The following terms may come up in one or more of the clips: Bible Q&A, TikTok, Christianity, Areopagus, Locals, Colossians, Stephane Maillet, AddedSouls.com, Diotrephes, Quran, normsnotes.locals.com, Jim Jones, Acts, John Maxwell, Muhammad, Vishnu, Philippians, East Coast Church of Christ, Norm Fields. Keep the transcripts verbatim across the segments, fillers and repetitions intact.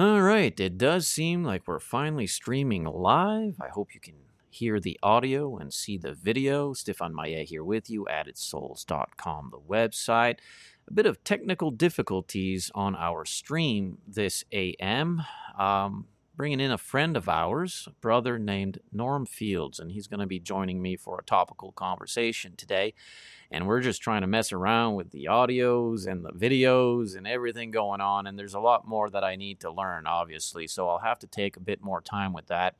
All right, it does seem like we're finally streaming live. I hope you can hear the audio and see the video. Stephane Maillet here with you, added souls dot com, the website. A bit of technical difficulties on our stream this A M. Um, bringing in a friend of ours, a brother named Norm Fields, and he's going to be joining me for a topical conversation today. And we're just trying to mess around with the audios and the videos and everything going on. And there's a lot more that I need to learn, obviously. So I'll have to take a bit more time with that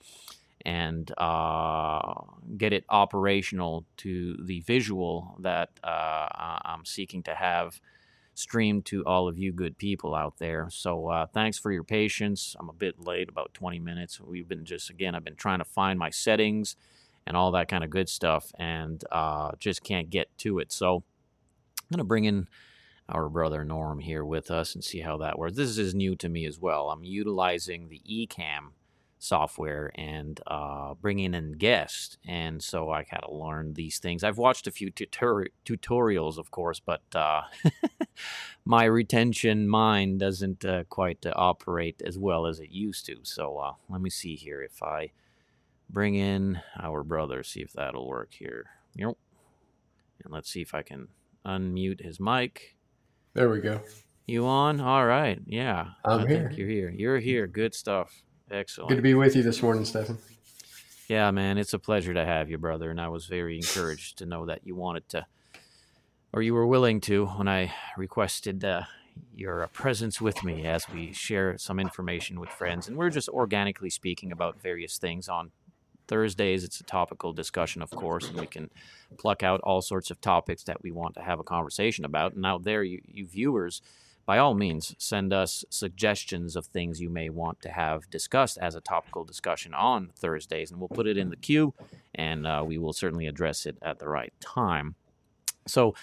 and uh, get it operational to the visual that uh, I'm seeking to have streamed to all of you good people out there. So uh, thanks for your patience. I'm a bit late, about twenty minutes. We've been just, again, I've been trying to find my settings and all that kind of good stuff, and uh, just can't get to it. So I'm going to bring in our brother Norm here with us and see how that works. This is new to me as well. I'm utilizing the eCam software and uh, bringing in guests, and so I kind of learned these things. I've watched a few tutor- tutorials, of course, but uh, my retention mind doesn't uh, quite uh, operate as well as it used to. So uh, let me see here if I bring in our brother, see if that'll work here. Yep. And let's see if I can unmute his mic. There we go. You on? All right. Yeah. I'm I here. Think you're here. You're here. Good stuff. Excellent. Good to be with you this morning, Stephane. Yeah, man, it's a pleasure to have you, brother, and I was very encouraged to know that you wanted to, or you were willing to, when I requested uh, your presence with me as we share some information with friends. And we're just organically speaking about various things on Thursdays. It's a topical discussion, of course, and we can pluck out all sorts of topics that we want to have a conversation about. And out there, you, you viewers, by all means, send us suggestions of things you may want to have discussed as a topical discussion on Thursdays, and we'll put it in the queue, and uh, we will certainly address it at the right time. So,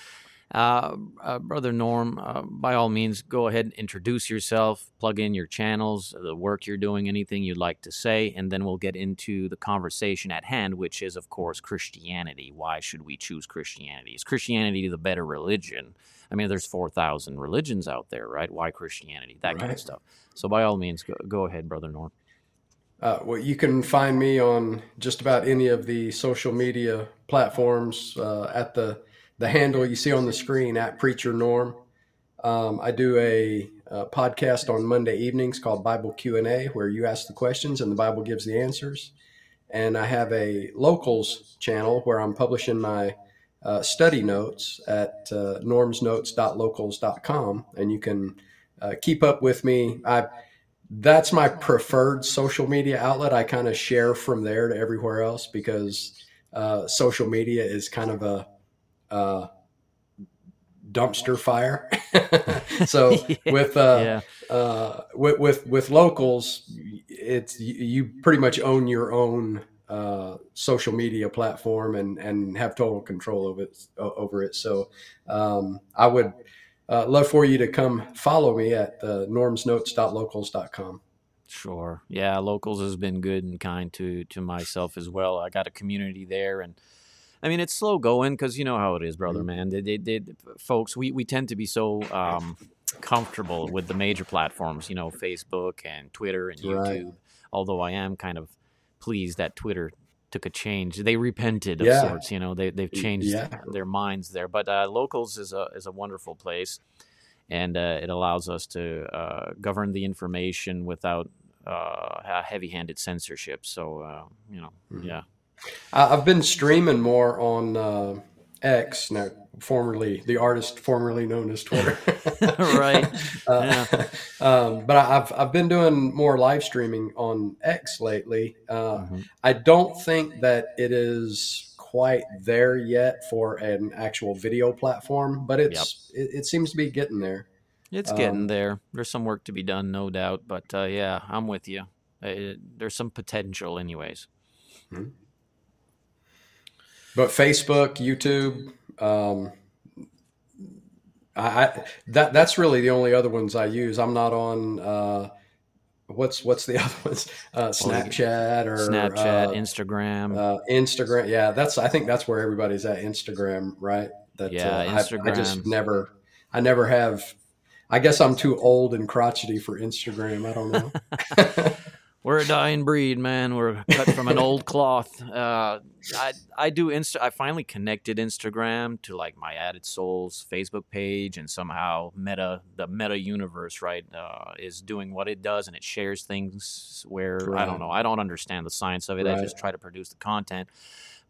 uh, uh, Brother Norm, uh, by all means, go ahead and introduce yourself, plug in your channels, the work you're doing, anything you'd like to say, and then we'll get into the conversation at hand, which is, of course, Christianity. Why should we choose Christianity? Is Christianity the better religion? I mean, there's four thousand religions out there, right? Why Christianity? That right. kind of stuff. So by all means, go, go ahead, Brother Norm. Uh, well, you can find me on just about any of the social media platforms uh, at the, the handle you see on the screen, at Preacher Norm. Um, I do a, a podcast on Monday evenings called Bible Q and A, where you ask the questions and the Bible gives the answers. And I have a Locals channel where I'm publishing my Uh, study notes at uh, norms notes dot locals dot com, and you can uh, keep up with me. I that's my preferred social media outlet. I kind of share from there to everywhere else because uh, social media is kind of a uh, dumpster fire. So yeah, with uh, yeah. uh, with, with with Locals, it's you, you pretty much own your own uh social media platform and and have total control of it over it. So um I would uh, love for you to come follow me at uh, norms notes dot locals dot com. Sure. Yeah, Locals has been good and kind to to myself as well. I got a community there, and I mean, it's slow going because you know how it is, brother, man. They, they, they, folks, we, we tend to be so um comfortable with the major platforms, you know, Facebook and Twitter and YouTube, right. Although I am kind of pleased that Twitter took a change. They repented of yeah. sorts, you know, they, they've changed yeah. their minds there. But uh, Locals is a is a wonderful place, and uh, it allows us to uh, govern the information without uh, heavy-handed censorship. So, uh, you know, mm-hmm. yeah. I've been streaming more on uh, X now, formerly the artist formerly known as Twitter. Right. uh, yeah. um, but I've, I've been doing more live streaming on X lately. Uh, mm-hmm. I don't think that it is quite there yet for an actual video platform, but it's, yep. it, it seems to be getting there. It's um, getting there. There's some work to be done, no doubt. But uh, yeah, I'm with you. It, there's some potential anyways. Mm-hmm. But Facebook, YouTube, Um, I, I that that's really the only other ones I use. I'm not on uh, what's what's the other ones? Uh, Snapchat or Snapchat, uh, Instagram, uh, Instagram. Yeah, that's I think that's where everybody's at. Instagram, right? That, yeah, uh, Instagram. I, I just never, I never have. I guess I'm too old and crotchety for Instagram. I don't know. We're a dying breed, man. We're cut from an old cloth. Uh, I I do Insta. I finally connected Instagram to like my Added Souls Facebook page, and somehow Meta, the Meta universe, right, uh, is doing what it does, and it shares things where right. I don't know. I don't understand the science of it. Right. I just try to produce the content.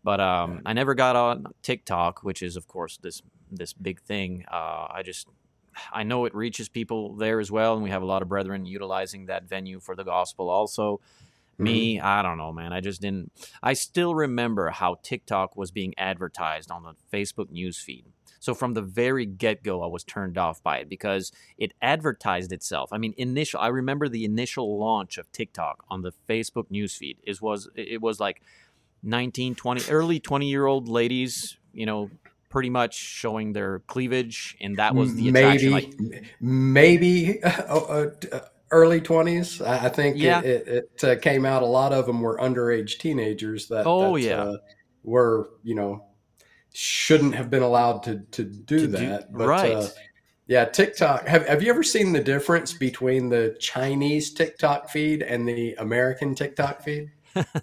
But um, right. I never got on TikTok, which is of course this this big thing. Uh, I just. I know it reaches people there as well, and we have a lot of brethren utilizing that venue for the gospel also. Mm-hmm. Me, I don't know, man. I just didn't... I still remember how TikTok was being advertised on the Facebook newsfeed. So from the very get-go, I was turned off by it because it advertised itself. I mean, initial. I remember the initial launch of TikTok on the Facebook newsfeed. It was, it was like nineteen, twenty, early twenty-year-old ladies, you know, pretty much showing their cleavage, and that was the attraction. Maybe, like, maybe uh, uh, early twenties. I think yeah. it, it, it uh, came out. A lot of them were underage teenagers that, oh, that yeah. uh, were, you know, shouldn't have been allowed to to do to that. Do, but, right. Uh, yeah, TikTok. Have Have you ever seen the difference between the Chinese TikTok feed and the American TikTok feed?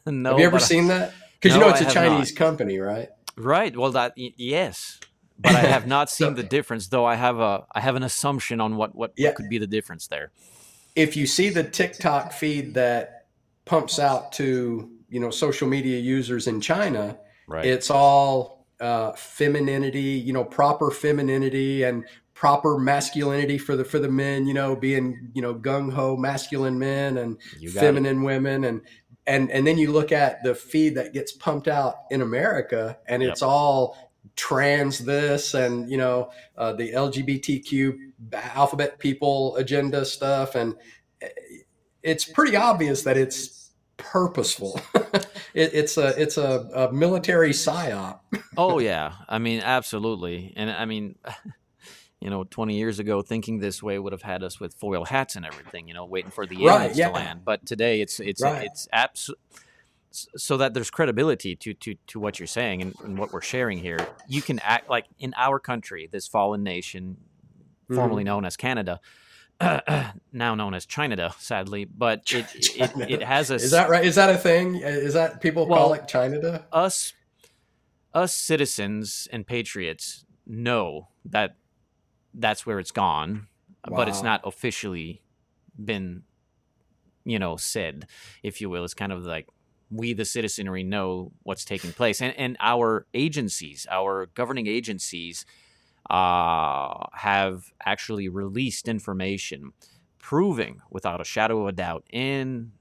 No. Have you ever seen I, that? Because no, you know it's I a Chinese not. company, right? Right. Well, that yes, but I have not seen so, the difference. Though I have a, I have an assumption on what what, yeah. what could be the difference there. If you see the TikTok feed that pumps out to you know social media users in China, right. It's all uh, femininity, you know, proper femininity and proper masculinity for the for the men, you know, being you know gung ho masculine men and feminine it. women and. And and then you look at the feed that gets pumped out in America, and it's yep. all trans this and, you know, uh, the L G B T Q alphabet people agenda stuff. And it's pretty obvious that it's purposeful. it, it's a it's a, a military psyop. Oh, yeah. I mean, absolutely. And I mean... You know, twenty years ago, thinking this way would have had us with foil hats and everything, you know, waiting for the aliens right, yeah. to land. But today it's it's right. it's abs- so that there's credibility to to to what you're saying and, and what we're sharing here. You can act like in our country, this fallen nation, mm-hmm. formerly known as Canada, uh, now known as China, sadly, but it it, it, it has a... Is that right? Is that a thing? Is that people well, call it China? Us, us citizens and patriots know that that's where it's gone, wow. but it's not officially been, you know, said, if you will. It's kind of like we, the citizenry, know what's taking place. And and our agencies, our governing agencies uh, have actually released information proving without a shadow of a doubt in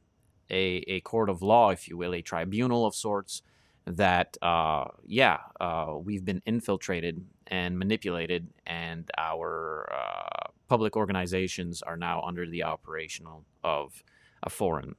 a, a court of law, if you will, a tribunal of sorts, that, uh, yeah, uh, we've been infiltrated and manipulated, and our uh, public organizations are now under the operational of a foreign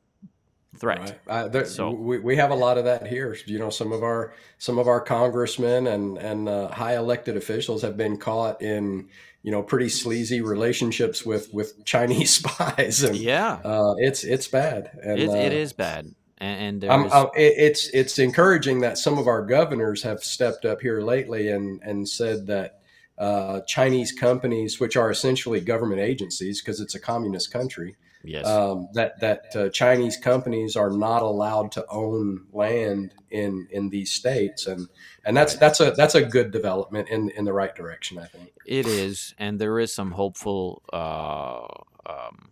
threat. Right. Uh, there, so we, we have a lot of that here. You know, some of our some of our congressmen and and uh, high elected officials have been caught in you know pretty sleazy relationships with, with Chinese spies. And, yeah, uh, it's it's bad. And, it, uh, it is bad. And um, uh, it's it's encouraging that some of our governors have stepped up here lately and, and said that uh, Chinese companies, which are essentially government agencies because it's a communist country, yes. um, that that uh, Chinese companies are not allowed to own land in in these states, and and that's that's a that's a good development in in the right direction, I think. It is, and there is some hopeful. Uh, um,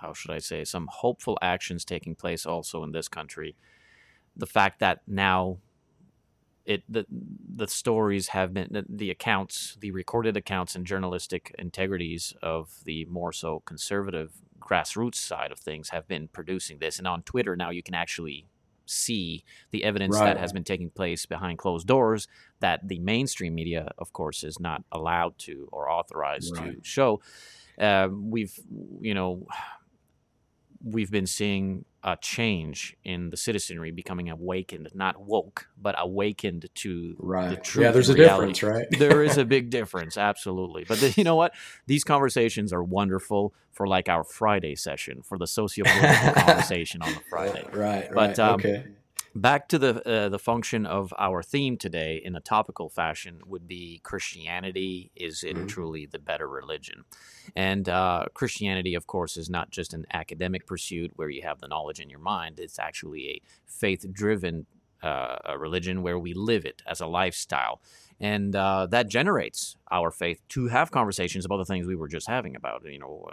How should I say, some hopeful actions taking place also in this country. The fact that now it the, the stories have been, the, the accounts, the recorded accounts and journalistic integrities of the more so conservative grassroots side of things have been producing this. And on Twitter now you can actually see the evidence right. that has been taking place behind closed doors that the mainstream media, of course, is not allowed to or authorized right. to show. Uh, we've, you know... We've been seeing a change in the citizenry becoming awakened, not woke, but awakened to right. the truth. Yeah, there's a reality. difference, right? There is a big difference, absolutely. But the, you know what? These conversations are wonderful for like our Friday session, for the sociopolitical conversation on the Friday. Right, right. But, um, okay. back to the uh, the function of our theme today in a topical fashion would be Christianity. Is it mm-hmm. truly the better religion? And uh, Christianity, of course, is not just an academic pursuit where you have the knowledge in your mind. It's actually a faith-driven uh, a religion where we live it as a lifestyle. And uh, that generates our faith to have conversations about the things we were just having about, you know,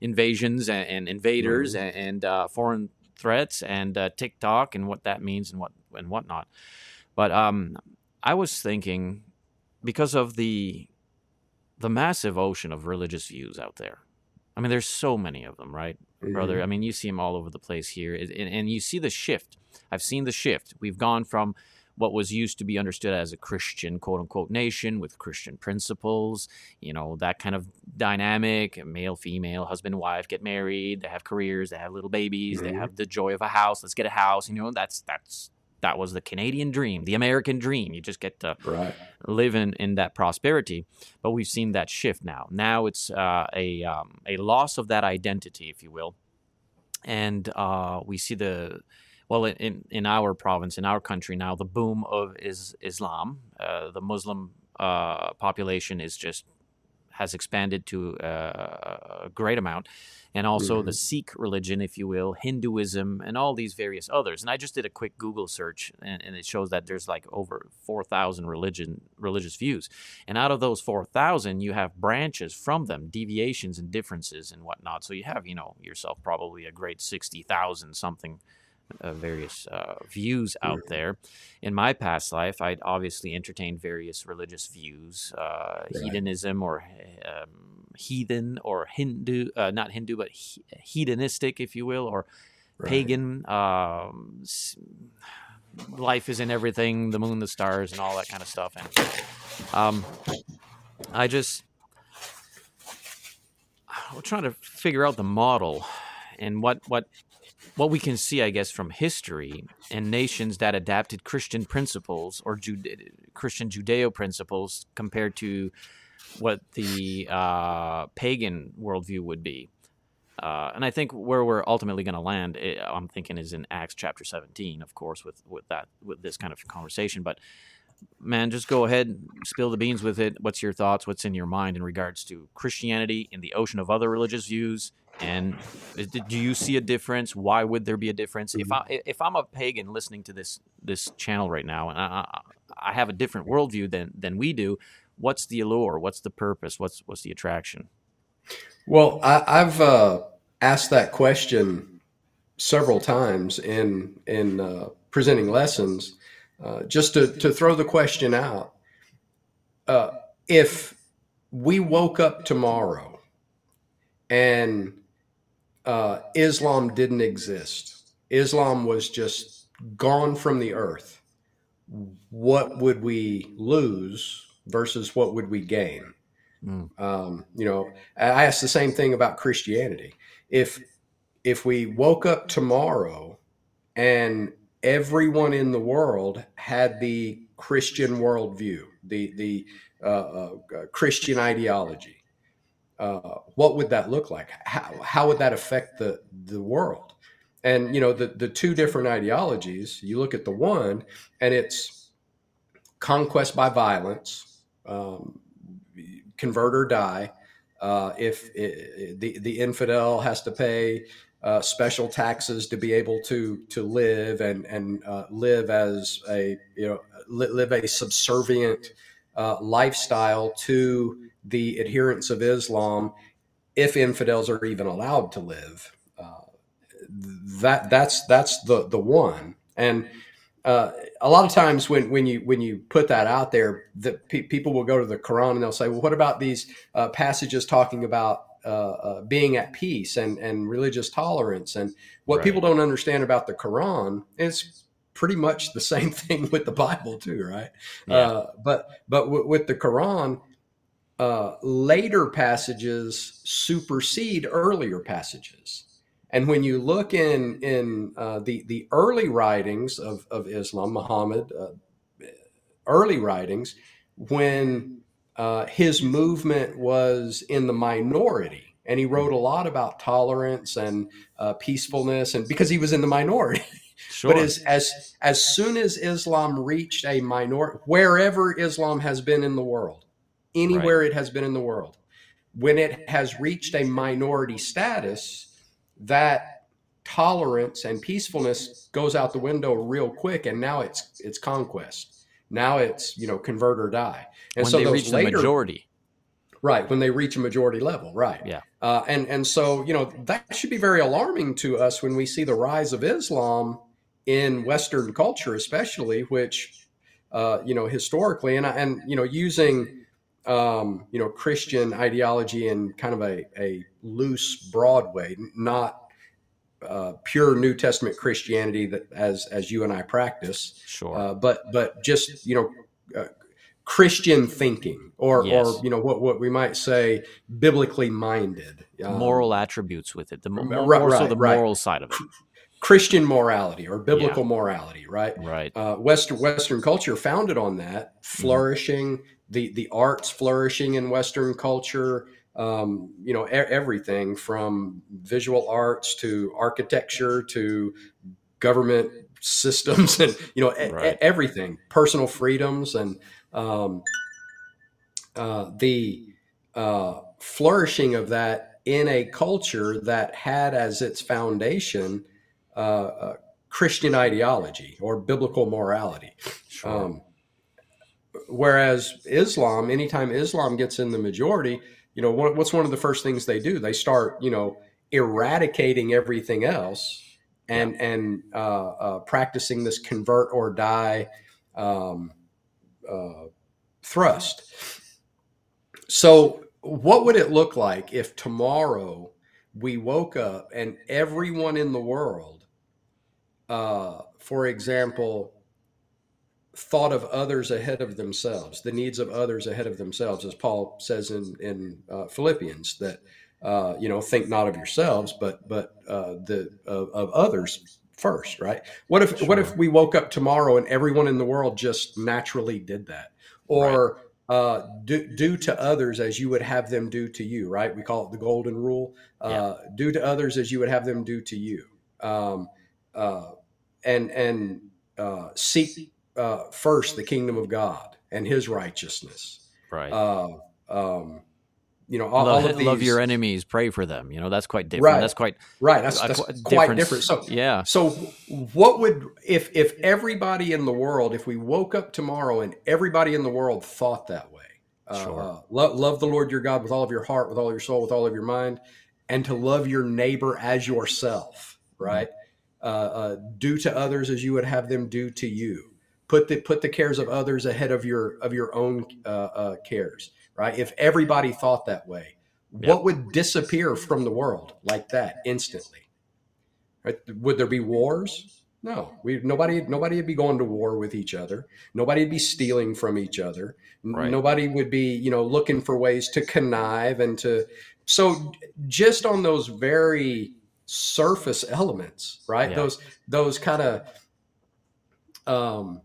invasions and, and invaders mm-hmm. and, and uh, foreign threats and uh, TikTok and what that means and what and whatnot. But um, I was thinking, because of the the massive ocean of religious views out there. I mean, there's so many of them, right, mm-hmm. brother? I mean, you see them all over the place here, and, and you see the shift. I've seen the shift. We've gone from what was used to be understood as a Christian, quote-unquote, nation with Christian principles, you know, that kind of dynamic, male, female, husband, wife, get married, they have careers, they have little babies, mm-hmm. they have the joy of a house, let's get a house, you know, that's that's that was the Canadian dream, the American dream. You just get to right. live in, in that prosperity. But we've seen that shift now. Now it's uh, a, um, a loss of that identity, if you will. And uh, we see the... Well, in, in our province, in our country now, the boom of is Islam, uh, the Muslim uh, population is just has expanded to uh, a great amount, and also mm-hmm. the Sikh religion, if you will, Hinduism, and all these various others. And I just did a quick Google search, and, and it shows that there's like over four thousand religion religious views, and out of those four thousand, you have branches from them, deviations and differences and whatnot. So you have, you know, yourself probably a great sixty thousand something. Uh, various uh, views out there. In my past life, I'd obviously entertained various religious views, uh, yeah. hedonism or um, heathen or Hindu, uh, not Hindu, but he- hedonistic, if you will, or right. pagan. Um, life is in everything, the moon, the stars, and all that kind of stuff. And um, I just, I'm trying to figure out the model and what, what, What we can see, I guess, from history and nations that adapted Christian principles or Jude- Christian Judeo principles compared to what the uh, pagan worldview would be. Uh, and I think where we're ultimately going to land, I'm thinking, is in Acts chapter seventeen, of course, with, with that with this kind of conversation. But, man, just go ahead, spill the beans with it. What's your thoughts? What's in your mind in regards to Christianity in the ocean of other religious views? And do you see a difference? Why would there be a difference? If I if I'm a pagan listening to this this channel right now, and I I have a different worldview than than we do, what's the allure? What's the purpose? What's what's the attraction? Well, I, I've uh, asked that question several times in in uh, presenting lessons, uh, just to to throw the question out. Uh, if we woke up tomorrow and Uh, Islam didn't exist. Islam was just gone from the earth. What would we lose versus what would we gain? Mm. Um, you know, I asked the same thing about Christianity. If if we woke up tomorrow and everyone in the world had the Christian worldview, the the uh, uh, Christian ideology. Uh, what would that look like? How, how would that affect the, the world? And, you know, the, the two different ideologies, you look at the one and it's conquest by violence, um, convert or die. Uh, if it, the, the infidel has to pay uh, special taxes to be able to, to live and, and uh, live as a, you know, live a subservient uh, lifestyle to the adherents of Islam, if infidels are even allowed to live, uh, that that's that's the the one. And uh, a lot of times when when you when you put that out there, the pe- people will go to the Quran and they'll say, well, what about these uh, passages talking about uh, uh, being at peace and and religious tolerance? And what right. people don't understand about the Quran is pretty much the same thing with the Bible too, right? Yeah. Uh, but but w- with the Quran. Uh, later passages supersede earlier passages. And when you look in in uh, the, the early writings of, of Islam, Muhammad, uh, early writings, when uh, his movement was in the minority, and he wrote a lot about tolerance and uh, peacefulness, and because he was in the minority. Sure. But as as as soon as Islam reached a minority, wherever Islam has been in the world, anywhere right. it has been in the world, when it has reached a minority status, that tolerance and peacefulness goes out the window real quick, and now it's it's conquest. Now it's, you know, convert or die. And when so they those reach later, the majority. Right, when they reach a majority level, right. Yeah. Uh, and, and so, you know, that should be very alarming to us when we see the rise of Islam in Western culture, especially, which, uh, you know, historically, and, and you know, using, um, you know, Christian ideology in kind of a, a loose, broad way, not uh, pure New Testament Christianity that as as you and I practice, sure. uh, but, but just, you know, uh, Christian thinking, or, yes. or you know, what, what we might say, biblically minded. Um, moral attributes with it, the more, right, more so the right. moral side of it. Christian morality or biblical yeah. morality, right? Right. Uh, Western Western culture founded on that, flourishing, mm-hmm. the, the arts flourishing in Western culture, um, you know, e- everything from visual arts to architecture to government systems and, you know, right. e- everything, personal freedoms and, Um, uh, the uh, flourishing of that in a culture that had as its foundation uh, uh, Christian ideology or biblical morality. Sure. Um, whereas Islam, anytime Islam gets in the majority, you know, what, what's one of the first things they do? They start, you know, eradicating everything else and, and uh, uh, practicing this convert or die um Uh, thrust. So what would it look like if tomorrow we woke up and everyone in the world, uh, for example, thought of others ahead of themselves, the needs of others ahead of themselves, as Paul says in, in uh, Philippians, that, uh, you know, think not of yourselves, but, but uh, the of, of others first, right? What if sure. what if we woke up tomorrow and everyone in the world just naturally did that? Or right. uh, do, do to others as you would have them do to you, right? We call it the golden rule. Uh, yeah. Do to others as you would have them do to you. Um, uh, and and uh, seek uh, first the kingdom of God and his righteousness. Right. Uh, um, you know, all, love, all of these, love your enemies, pray for them. You know, that's quite different. Right, that's quite right. That's, that's quite difference. different. So yeah. So what would if if everybody in the world, if we woke up tomorrow and everybody in the world thought that way? Sure. Uh, lo- love the Lord your God with all of your heart, with all of your soul, with all of your mind, and to love your neighbor as yourself. Right. Mm-hmm. Uh, uh, do to others as you would have them do to you. Put the put the cares of others ahead of your of your own uh, uh, cares. Right. If everybody thought that way, yep. what would disappear from the world like that instantly? Right? Would there be wars? No, we nobody nobody would be going to war with each other. Nobody would be stealing from each other. Right. Nobody would be, you know, looking for ways to connive and to. So just on those very surface elements, right? Yep. Those those kind of um,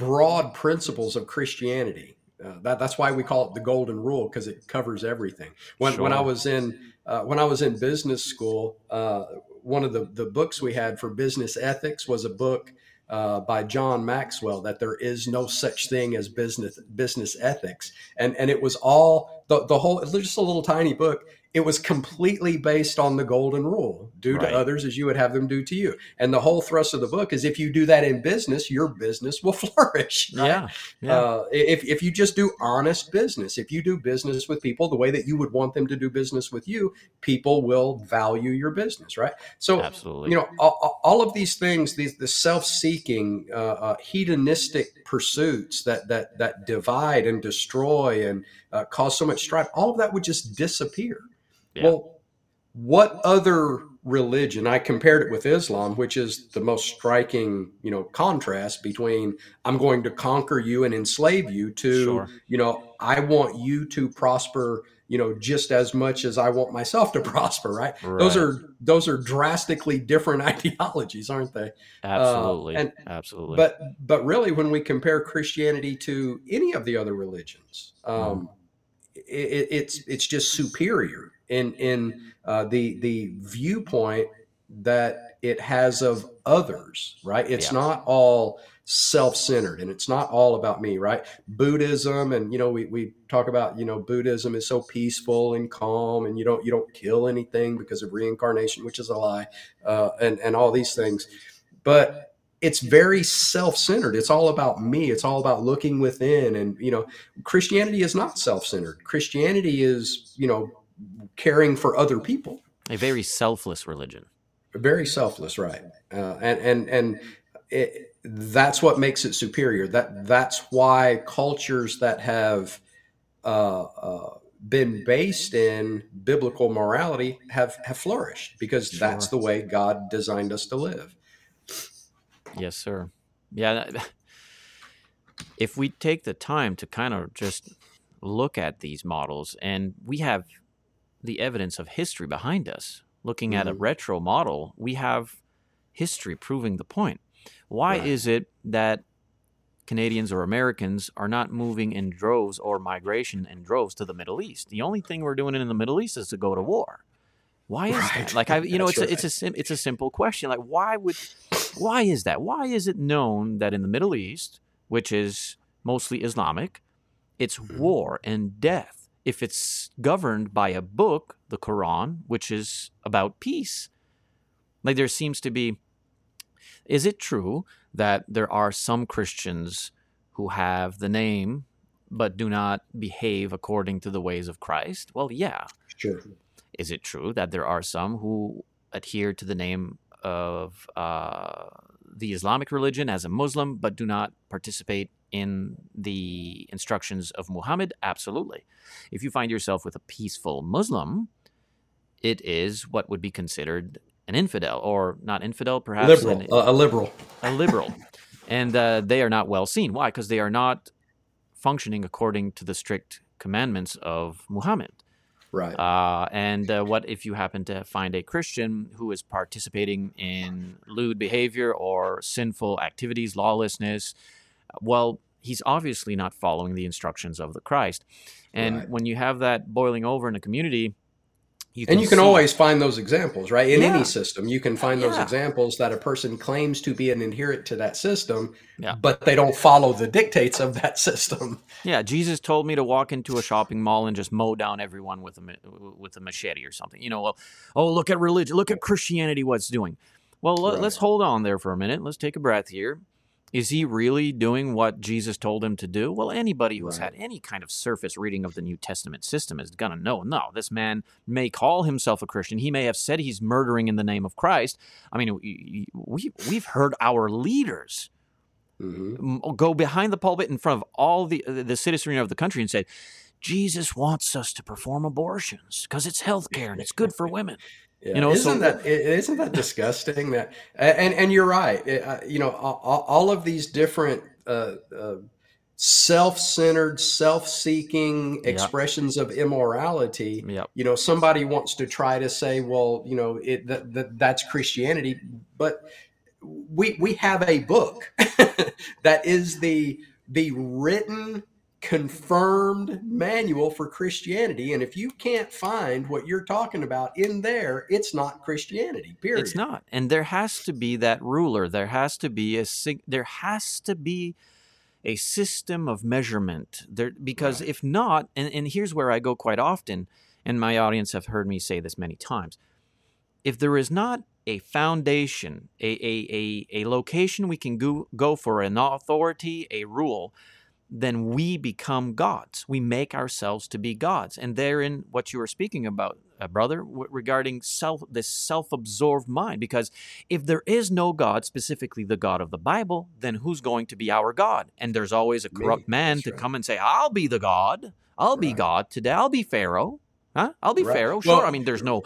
broad principles of Christianity. Uh, that, that's why we call it the golden rule, because it covers everything. When sure. when I was in uh, when I was in business school, uh, one of the, the books we had for business ethics was a book uh, by John Maxwell that there is no such thing as business business ethics, and and it was all the the whole just a little tiny book. It was completely based on the golden rule: do right. to others as you would have them do to you. And the whole thrust of the book is if you do that in business, your business will flourish. Right? Yeah. yeah. Uh, if if you just do honest business, if you do business with people the way that you would want them to do business with you, people will value your business, right? So, absolutely. You know, all, all of these things, these the self-seeking, uh, uh, hedonistic pursuits that that that divide and destroy and uh, cause so much strife, all of that would just disappear. Yeah. Well, what other religion? I compared it with Islam, which is the most striking, you know, contrast between I'm going to conquer you and enslave you to, sure. you know, I want you to prosper, you know, just as much as I want myself to prosper. Right. right. Those are those are drastically different ideologies, aren't they? Absolutely. Uh, and, Absolutely. But but really, when we compare Christianity to any of the other religions, um, mm. it, it's it's just superior. In in uh, the the viewpoint that it has of others, right? It's yeah. not all self-centered, and it's not all about me, right? Buddhism, and you know, we, we talk about, you know, Buddhism is so peaceful and calm, and you don't, you don't kill anything because of reincarnation, which is a lie, uh, and, and all these things, but it's very self-centered. It's all about me. It's all about looking within. And, you know, Christianity is not self-centered. Christianity is, you know, caring for other people. A very selfless religion. Very selfless, right. Uh, and and, and it, that's what makes it superior. That That's why cultures that have uh, uh, been based in biblical morality have, have flourished, because sure. that's the way God designed us to live. Yes, sir. Yeah. If we take the time to kind of just look at these models, and we have the evidence of history behind us, looking mm-hmm. at a retro model, we have history proving the point. Why right. is it that Canadians or Americans are not moving in droves or migration in droves to the Middle East? The only thing we're doing in the Middle East is to go to war. Why is right. that? Like, I, you know, That's it's right. a, it's a it's a simple question. Like, why would, why is that? Why is it known that in the Middle East, which is mostly Islamic, it's mm-hmm. war and death? If it's governed by a book, the Quran, which is about peace, like there seems to be. Is it true that there are some Christians who have the name but do not behave according to the ways of Christ? Well, yeah, sure. Is it true that there are some who adhere to the name of uh, the Islamic religion as a Muslim, but do not participate in the instructions of Muhammad? Absolutely. If you find yourself with a peaceful Muslim, it is what would be considered an infidel, or not infidel, perhaps. Liberal, an, uh, a liberal. A liberal. And uh, they are not well seen. Why? Because they are not functioning according to the strict commandments of Muhammad. Right. Uh, and uh, what if you happen to find a Christian who is participating in lewd behavior or sinful activities, lawlessness? Well, he's obviously not following the instructions of the Christ. And right. when you have that boiling over in a community, you can And you can see, always find those examples, right? In yeah. any system, you can find those yeah. examples that a person claims to be an adherent to that system, yeah. but they don't follow the dictates of that system. Yeah, Jesus told me to walk into a shopping mall and just mow down everyone with a with a machete or something. You know, well, oh, look at religion, look at Christianity, what's doing. Well, right. let's hold on there for a minute. Let's take a breath here. Is he really doing what Jesus told him to do? Well, anybody who's right. had any kind of surface reading of the New Testament system is going to know, no, this man may call himself a Christian. He may have said he's murdering in the name of Christ. I mean, we, we've heard our leaders mm-hmm. go behind the pulpit in front of all the, the citizenry of the country and say, Jesus wants us to perform abortions because it's healthcare and it's good for women. Yeah. You know, isn't so, that isn't that disgusting? That and and you're right. It, you know, all, all of these different uh, uh, self-centered, self-seeking expressions yeah. of immorality. Yeah. You know, somebody wants to try to say, well, you know, it that, that that's Christianity, but we we have a book that is the the written, confirmed manual for Christianity, and if you can't find what you're talking about in there, it's not Christianity, period. It's not. And there has to be that ruler. There has to be a there has to be a system of measurement there, because right. if not, and, and here's where I go quite often, and my audience have heard me say this many times, if there is not a foundation, a a a, a location we can go, go for an authority, a rule, then we become gods. We make ourselves to be gods. And therein, what you were speaking about, uh, brother, w- regarding self, this self-absorbed mind, because if there is no God, specifically the God of the Bible, then who's going to be our God? And there's always a corrupt Me. man That's to right. come and say, I'll be the God. I'll right. be God today. I'll be Pharaoh. Huh? I'll be right. Pharaoh. Sure. Well, I mean, there's no...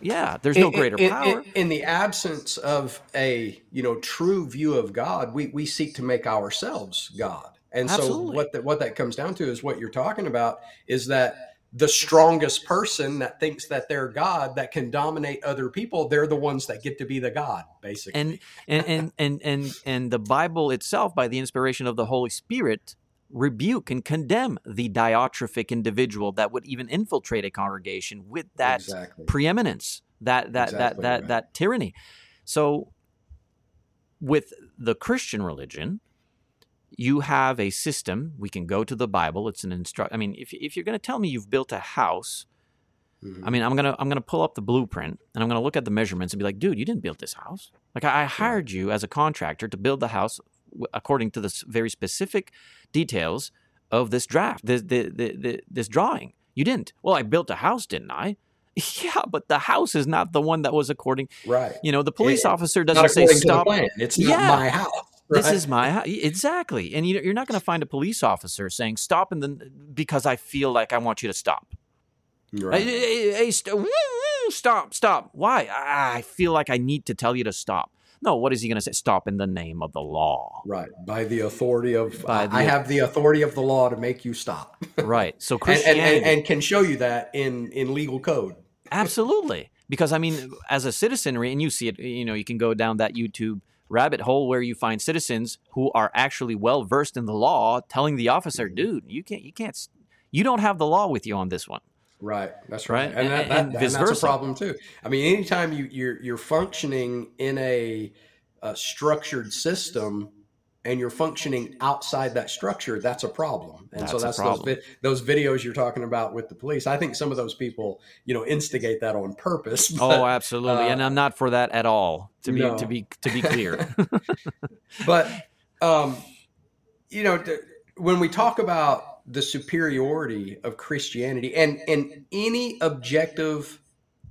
Yeah, there's no in, greater in, power. In, in the absence of a, you know, true view of God, we, we seek to make ourselves God. And Absolutely. so what that what that comes down to is what you're talking about is that the strongest person that thinks that they're God, that can dominate other people, they're the ones that get to be the God, basically. And and and and and, and the Bible itself, by the inspiration of the Holy Spirit, rebuke and condemn the diotrophic individual that would even infiltrate a congregation with that exactly. preeminence. that that exactly that that, right. that tyranny. So with the Christian religion, you have a system. We can go to the Bible. It's an instruct. I mean, if if you're going to tell me you've built a house, mm-hmm. I mean, I'm gonna I'm gonna pull up the blueprint and I'm gonna look at the measurements and be like, dude, you didn't build this house. Like I, I hired you as a contractor to build the house according to the very specific details of this draft, this the, the, the, this drawing. You didn't. Well, I built a house, didn't I? Yeah, but the house is not the one that was according. Right. You know, the police it, officer doesn't say stop. It's not yeah. my house. Right? This is my house. Exactly. And you're not going to find a police officer saying stop and then because I feel like I want you to stop. Right. Hey, hey, st- stop, stop. Why? I feel like I need to tell you to stop. No, what is he going to say? Stop in the name of the law. Right. By the authority of, the, I have the authority of the law to make you stop. Right. So Christianity. and, and, and, and can show you that in, in legal code. Absolutely. Because, I mean, as a citizenry, and you see it, you know, you can go down that YouTube rabbit hole where you find citizens who are actually well-versed in the law telling the officer, dude, you can't, you can't, you don't have the law with you on this one. Right. That's right. right. And, that, that, and, and that's versa. A problem too. I mean, anytime you, you're, you're functioning in a, a structured system and you're functioning outside that structure, that's a problem. And that's so that's those, vi- those videos you're talking about with the police. I think some of those people, you know, instigate that on purpose. But, oh, absolutely. Uh, and I'm not for that at all, to be, no. to be, to be clear. But, um, you know, th- when we talk about the superiority of Christianity and, and any objective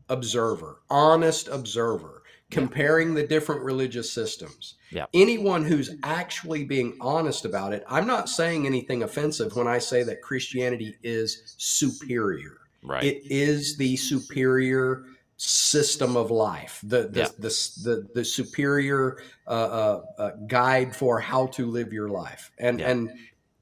observer, honest observer, comparing yeah. the different religious systems, yeah. anyone who's actually being honest about it, I'm not saying anything offensive when I say that Christianity is superior. Right. It is the superior system of life, the the yeah. the, the, the superior uh, uh, guide for how to live your life. And yeah. and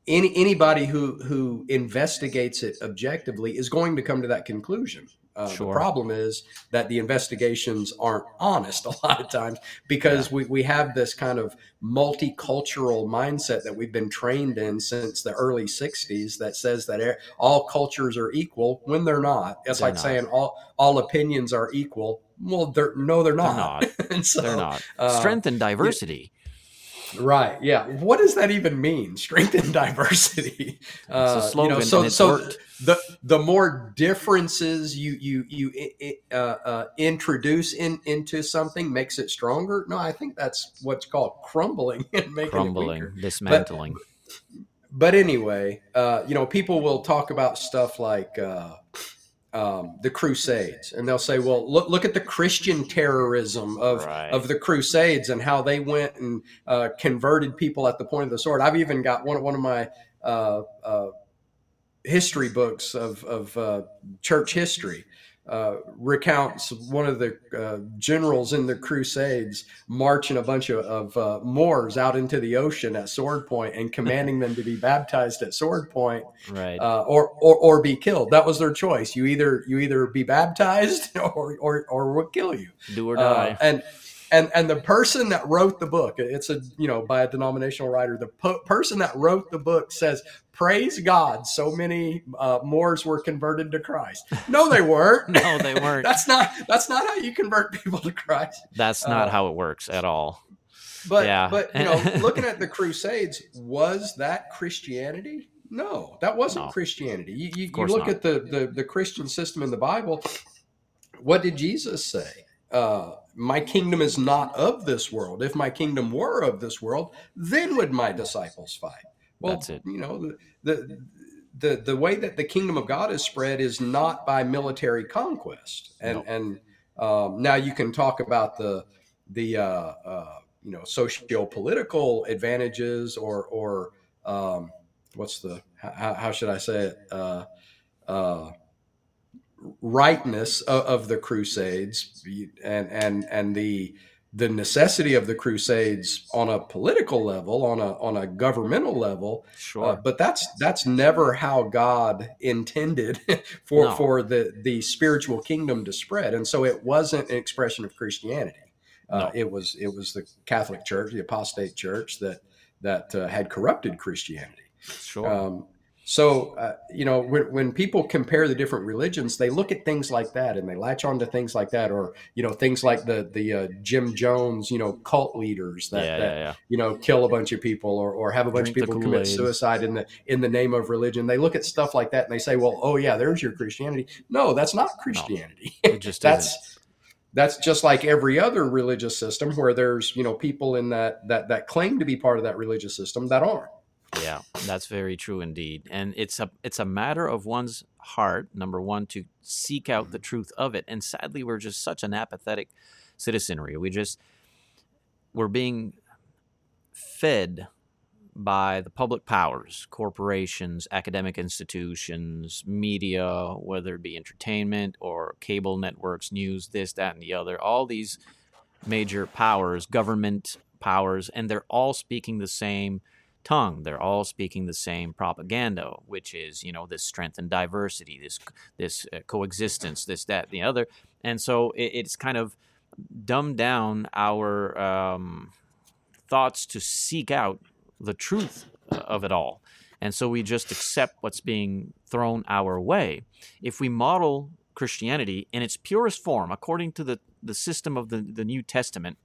Any, anybody who, who investigates it objectively is going to come to that conclusion. Uh, sure. The problem is that the investigations aren't honest a lot of times because yeah. we, we have this kind of multicultural mindset that we've been trained in since the early sixties that says that all cultures are equal when they're not. It's they're like not. saying all, all opinions are equal. Well, they're, no, they're not. They're not. And so, they're not. Strength and diversity. Uh, Right. Yeah. What does that even mean? Strength and diversity. Uh, it's a slogan, you know, so, and it's so worked. the the more differences you you you uh, uh, introduce in, into something makes it stronger. No, I think that's what's called crumbling and making crumbling, it weaker. dismantling. But, but anyway, uh, you know, people will talk about stuff like uh, um, the Crusades, and they'll say, "Well, look look at the Christian terrorism of right. of the Crusades and how they went and uh, converted people at the point of the sword." I've even got one one of my uh, uh, history books of of uh, church history uh, recounts one of the uh, generals in the Crusades marching a bunch of, of uh, Moors out into the ocean at sword point and commanding them to be baptized at sword point, right. uh, or, or, or be killed. That was their choice. You either, you either be baptized or, or, or we'll kill you. Do or die. Uh, and, and, and the person that wrote the book, it's a, you know, by a denominational writer, the po- person that wrote the book says, praise God, so many uh, Moors were converted to Christ. No, they weren't. No, they weren't. That's not that's not how you convert people to Christ. That's not uh, how it works at all. But, yeah. but you know, looking at the Crusades, was that Christianity? No, that wasn't no. Christianity. You, you, you look not. at the, the, the Christian system in the Bible. What did Jesus say? Uh, my kingdom is not of this world. If my kingdom were of this world, then would my disciples fight? Well, That's it. you know, the, the the the way that the kingdom of God is spread is not by military conquest. And no. and um, now you can talk about the the uh, uh, you know socio-political advantages or or um, what's the how, how should I say it uh, uh, rightness of, of the Crusades and and and the. the necessity of the Crusades on a political level, on a on a governmental level, sure. Uh, but that's that's never how God intended for no. for the the spiritual kingdom to spread, and so it wasn't an expression of Christianity. No. Uh, it was it was the Catholic Church, the apostate church that that uh, had corrupted Christianity. Sure. Um, So, uh, you know, when, when people compare the different religions, they look at things like that and they latch on to things like that, or, you know, things like the the uh, Jim Jones, you know, cult leaders that, yeah, that yeah, yeah. you know, kill a bunch of people or, or have a bunch Drink of people commit suicide in the in the name of religion. They look at stuff like that and they say, well, oh, yeah, there's your Christianity. No, that's not Christianity. No, it just that's isn't. That's just like every other religious system where there's, you know, people in that that that claim to be part of that religious system that aren't. Yeah, that's very true indeed. And it's a it's a matter of one's heart, number one, to seek out the truth of it. And sadly, we're just such an apathetic citizenry. We just, we're being fed by the public powers, corporations, academic institutions, media, whether it be entertainment or cable networks, news, this, that, and the other, all these major powers, government powers, and they're all speaking the same tongue. They're all speaking the same propaganda, which is, you know, this strength and diversity, this this uh, coexistence, this, that, and the other. And so it, it's kind of dumbed down our um, thoughts to seek out the truth of it all. And so we just accept what's being thrown our way. If we model Christianity in its purest form, according to the, the system of the, the New Testament,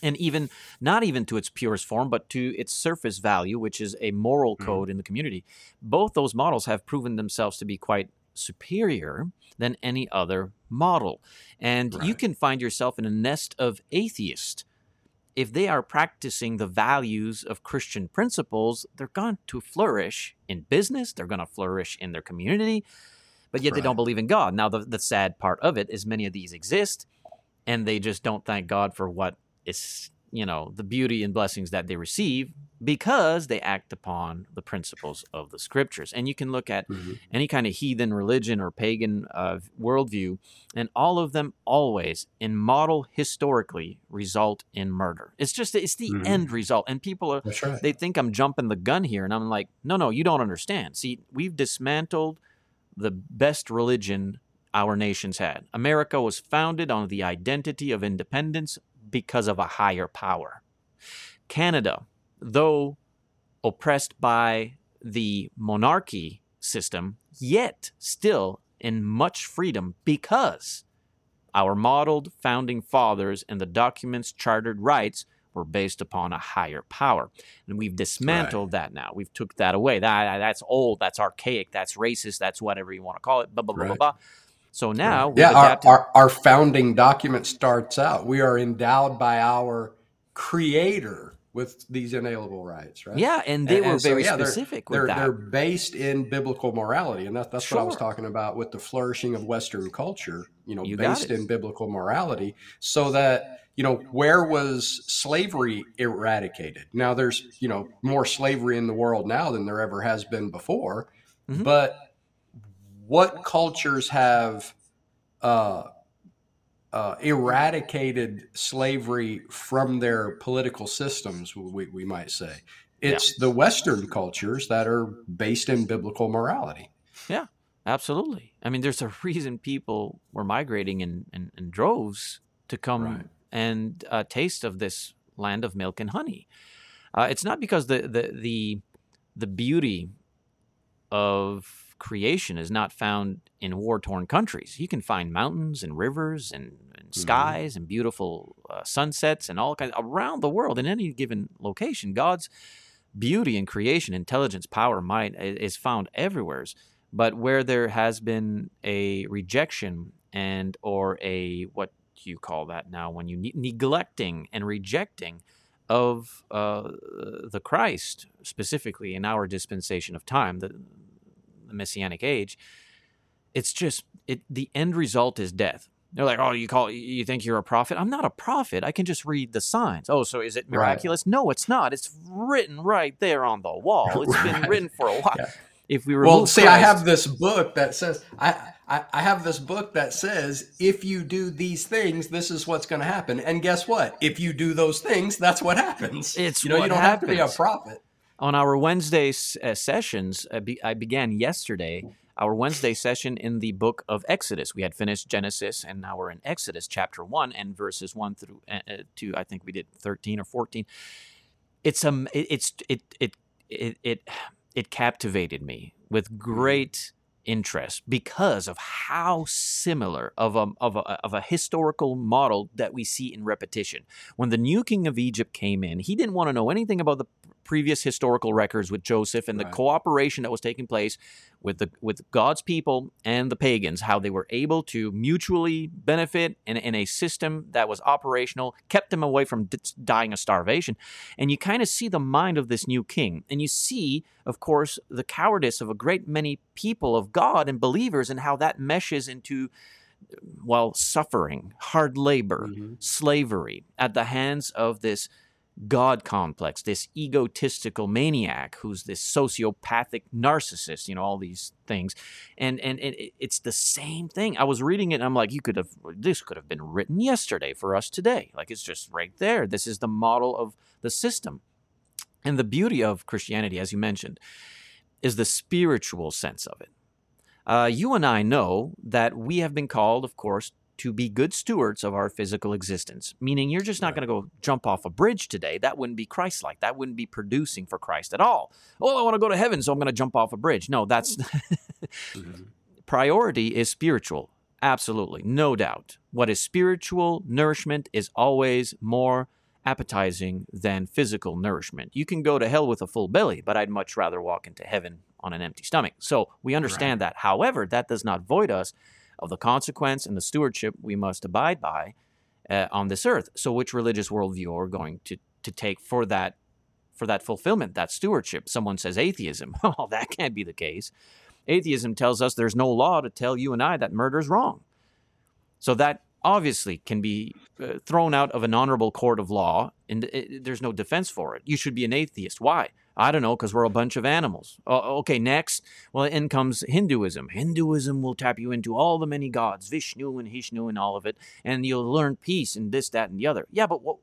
and even not even to its purest form, but to its surface value, which is a moral code in the community. Both those models have proven themselves to be quite superior than any other model. And right. you can find yourself in a nest of atheists. If they are practicing the values of Christian principles, they're going to flourish in business. They're going to flourish in their community, but yet right. they don't believe in God. Now, the, the sad part of it is many of these exist, and they just don't thank God for what is, you know, the beauty and blessings that they receive because they act upon the principles of the scriptures. And you can look at mm-hmm. any kind of heathen religion or pagan uh, worldview, and all of them always, in model historically, result in murder. It's just, it's the mm-hmm. end result. And people are, That's right. they think I'm jumping the gun here. And I'm like, no, no, you don't understand. See, we've dismantled the best religion our nation's had. America was founded on the identity of independence because of a higher power. Canada, though oppressed by the monarchy system, yet still in much freedom because our modeled founding fathers and the documents chartered rights were based upon a higher power. And we've dismantled right. that now. We've took that away. That, that's old, that's archaic, that's racist, that's whatever you want to call it, blah, blah, blah, right. blah, blah. So now, yeah, our, our our founding document starts out. We are endowed by our Creator with these inalienable rights, right? Yeah, and they and, were and very so, yeah, specific they're, with they're, that. They're based in biblical morality, and that, that's sure. what I was talking about with the flourishing of Western culture. You know, you based in biblical morality, so that you know where was slavery eradicated? Now there's you know more slavery in the world now than there ever has been before, mm-hmm. but. What cultures have uh, uh, eradicated slavery from their political systems, we, we might say? It's yeah. the Western cultures that are based in biblical morality. Yeah, absolutely. I mean, there's a reason people were migrating in, in, in droves to come right. and uh, taste of this land of milk and honey. Uh, it's not because the the the, the beauty of creation is not found in war-torn countries. You can find mountains and rivers and, and mm-hmm. skies and beautiful uh, sunsets and all kinds around the world in any given location. God's beauty and creation, intelligence, power, might is found everywhere. But where there has been a rejection and or a what do you call that now when you ne- neglecting and rejecting of uh, the Christ, specifically in our dispensation of time, the the Messianic age, it's just it the end result is death. They're like, oh, you call you think you're a prophet? I'm not a prophet. I can just read the signs. Oh, so is it miraculous? Right. No, it's not. It's written right there on the wall. It's right. been written for a while. Yeah. If we well, see, Christ, I have this book that says I, I I have this book that says if you do these things, this is what's going to happen. And guess what? If you do those things, that's what happens. It's you know you don't happens. have to be a prophet. On our Wednesday uh, sessions, uh, be, I began yesterday, our Wednesday session in the book of Exodus. We had finished Genesis, and now we're in Exodus chapter one and verses one through uh, two. I think we did thirteen or fourteen. It's um, it, it's it, it it it it captivated me with great interest because of how similar of a, of a, of a historical model that we see in repetition. When the new king of Egypt came in, he didn't want to know anything about the previous historical records with Joseph and right. the cooperation that was taking place with the with God's people and the pagans, how they were able to mutually benefit in, in a system that was operational, kept them away from d- dying of starvation. And you kind of see the mind of this new king. And you see, of course, the cowardice of a great many people of God and believers, and how that meshes into, well, suffering, hard labor, mm-hmm. slavery at the hands of this God complex, this egotistical maniac who's this sociopathic narcissist, you know, all these things. And and it, it's the same thing. I was reading it and I'm like, you could have, this could have been written yesterday for us today. Like, it's just right there. This is the model of the system. And the beauty of Christianity, as you mentioned, is the spiritual sense of it. Uh, you and I know that we have been called, of course, to be good stewards of our physical existence, meaning you're just not right. going to go jump off a bridge today. That wouldn't be Christ-like. That wouldn't be producing for Christ at all. Oh, I want to go to heaven, so I'm going to jump off a bridge. No, that's... mm-hmm. Priority is spiritual. Absolutely. No doubt. What is spiritual nourishment is always more appetizing than physical nourishment. You can go to hell with a full belly, but I'd much rather walk into heaven on an empty stomach. So we understand right. that. However, that does not void us of the consequence and the stewardship we must abide by uh, on this earth. So which religious worldview are we going to, to take for that for that fulfillment, that stewardship? Someone says atheism. Oh, that can't be the case. Atheism tells us there's no law to tell you and I that murder is wrong. So that obviously can be uh, thrown out of an honorable court of law, and it, there's no defense for it. You should be an atheist. Why? I don't know, because we're a bunch of animals. Uh, okay, next. Well, in comes Hinduism. Hinduism will tap you into all the many gods, Vishnu and Hishnu and all of it, and you'll learn peace and this, that, and the other. Yeah, but what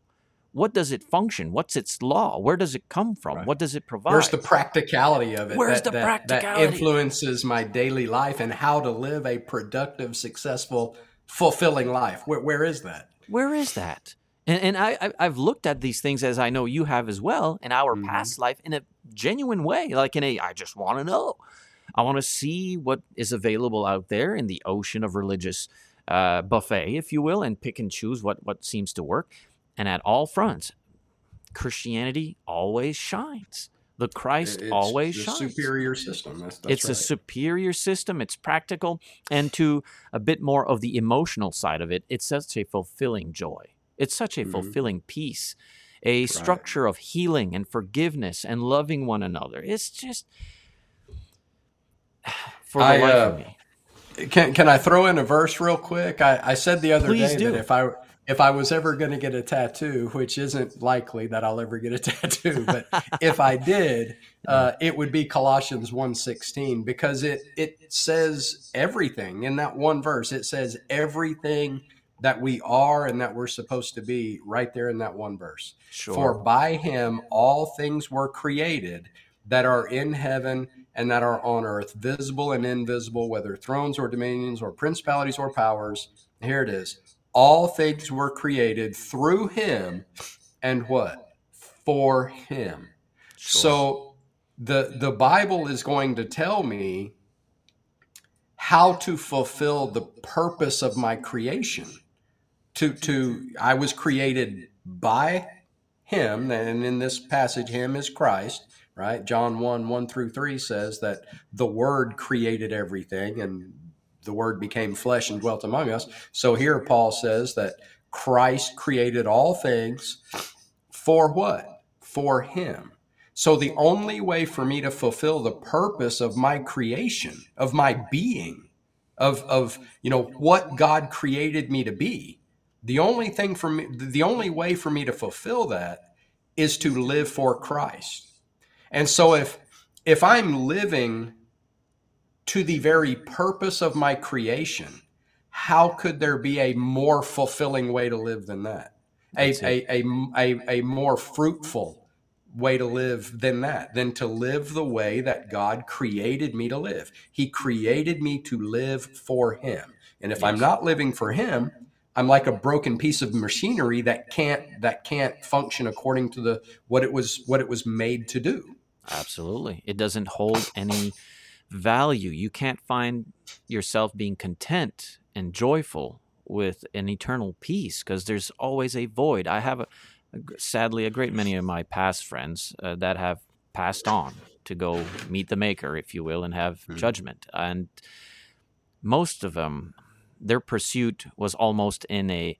what does it function? What's its law? Where does it come from? Right. What does it provide? Where's the practicality of it? Where's that, the practicality? That, that influences my daily life and how to live a productive, successful, fulfilling life. Where, where is that? Where is that? And, and I, I've looked at these things, as I know you have as well, in our mm-hmm. past life in a genuine way, like in a, I just want to know. I want to see what is available out there in the ocean of religious uh, buffet, if you will, and pick and choose what, what seems to work. And at all fronts, Christianity always shines. The Christ it's always shines. It's a superior system. That's, that's it's right. a superior system. It's practical. And to a bit more of the emotional side of it, it's such a fulfilling joy. It's such a mm-hmm. fulfilling peace, a right. structure of healing and forgiveness and loving one another. It's just for the I, life uh, of me. Can can I throw in a verse real quick? I, I said the other Please day do. that if I if I was ever going to get a tattoo, which isn't likely that I'll ever get a tattoo, but if I did, uh, it would be Colossians one sixteen, because it it says everything in that one verse. It says everything that we are and that we're supposed to be right there in that one verse. Sure. For by him all things were created that are in heaven and that are on earth, visible and invisible, whether thrones or dominions or principalities or powers. Here it is. All things were created through him and what? For him. Sure. So the the Bible is going to tell me how to fulfill the purpose of my creation. To, to, I was created by him, and in this passage, him is Christ, right? John one, one through three says that the Word created everything, and the Word became flesh and dwelt among us. So here Paul says that Christ created all things for what? For him. So the only way for me to fulfill the purpose of my creation, of my being, of, of, you know, what God created me to be, the only thing for me, the only way for me to fulfill that is to live for Christ. And so if, if I'm living to the very purpose of my creation, how could there be a more fulfilling way to live than that? A, a, a, a, a more fruitful way to live than that, than to live the way that God created me to live. He created me to live for him. And if yes. I'm not living for him, I'm like a broken piece of machinery that can't that can't function according to the what it was what it was made to do. Absolutely. It doesn't hold any value. You can't find yourself being content and joyful with an eternal peace because there's always a void. I have, a, a, sadly, a great many of my past friends uh, that have passed on to go meet the Maker, if you will, and have mm-hmm. judgment. And most of them, their pursuit was almost in a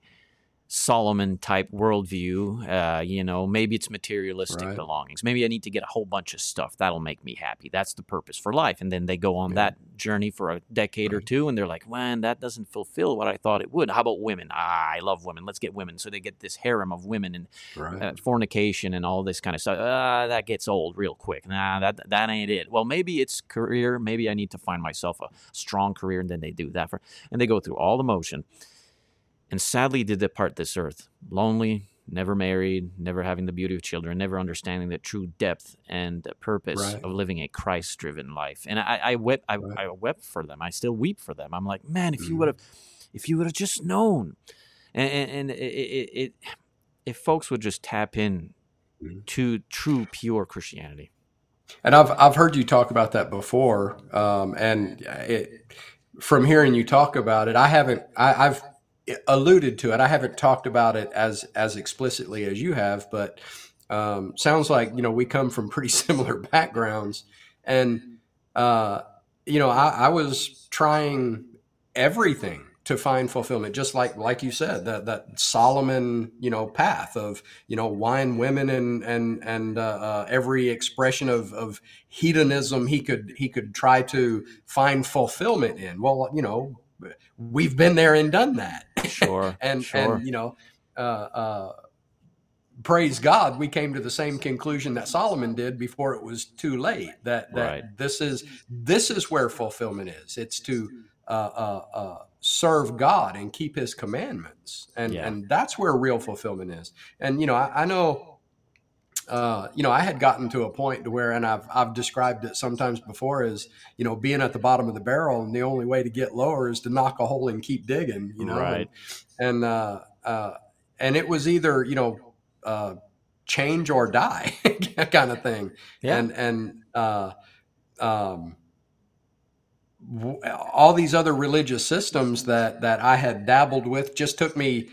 Solomon-type worldview. Uh, you know, maybe it's materialistic right. belongings. Maybe I need to get a whole bunch of stuff. That'll make me happy. That's the purpose for life. And then they go on yeah. that journey for a decade right. or two, and they're like, man, that doesn't fulfill what I thought it would. How about women? Ah, I love women. Let's get women. So they get this harem of women and right. uh, fornication and all this kind of stuff. Ah, that gets old real quick. Nah, that, that ain't it. Well, maybe it's career. Maybe I need to find myself a strong career, and then they do that. for, And they go through all the motion. And sadly did depart this earth, lonely, never married, never having the beauty of children, never understanding the true depth and the purpose right. of living a Christ-driven life. And I, I wept, I, right. I wept for them. I still weep for them. I'm like, man, if mm. you would have, if you would have just known, and, and, and it, it, it, if folks would just tap in mm. to true, pure Christianity. And I've I've heard you talk about that before, um, and it, from hearing you talk about it, I haven't. I, I've alluded to it. I haven't talked about it as as explicitly as you have, but um, sounds like, you know, we come from pretty similar backgrounds. And, uh, you know, I, I was trying everything to find fulfillment, just like like you said, that that Solomon, you know, path of, you know, wine, women, and and and uh, uh, every expression of of hedonism he could he could try to find fulfillment in. Well, you know, we've been there and done that. Sure. and, sure. and, you know, uh, uh, praise God, we came to the same conclusion that Solomon did before it was too late, that, that right. this is, this is where fulfillment is. It's to, uh, uh, uh, serve God and keep his commandments. And, yeah. and that's where real fulfillment is. And, you know, I, I know, uh, you know, I had gotten to a point to where, and I've, I've described it sometimes before as, you know, being at the bottom of the barrel, and the only way to get lower is to knock a hole and keep digging, you know, right. and, and, uh, uh, and it was either, you know, uh, change or die kind of thing. Yeah. And, and, uh, um, w- all these other religious systems that, that I had dabbled with just took me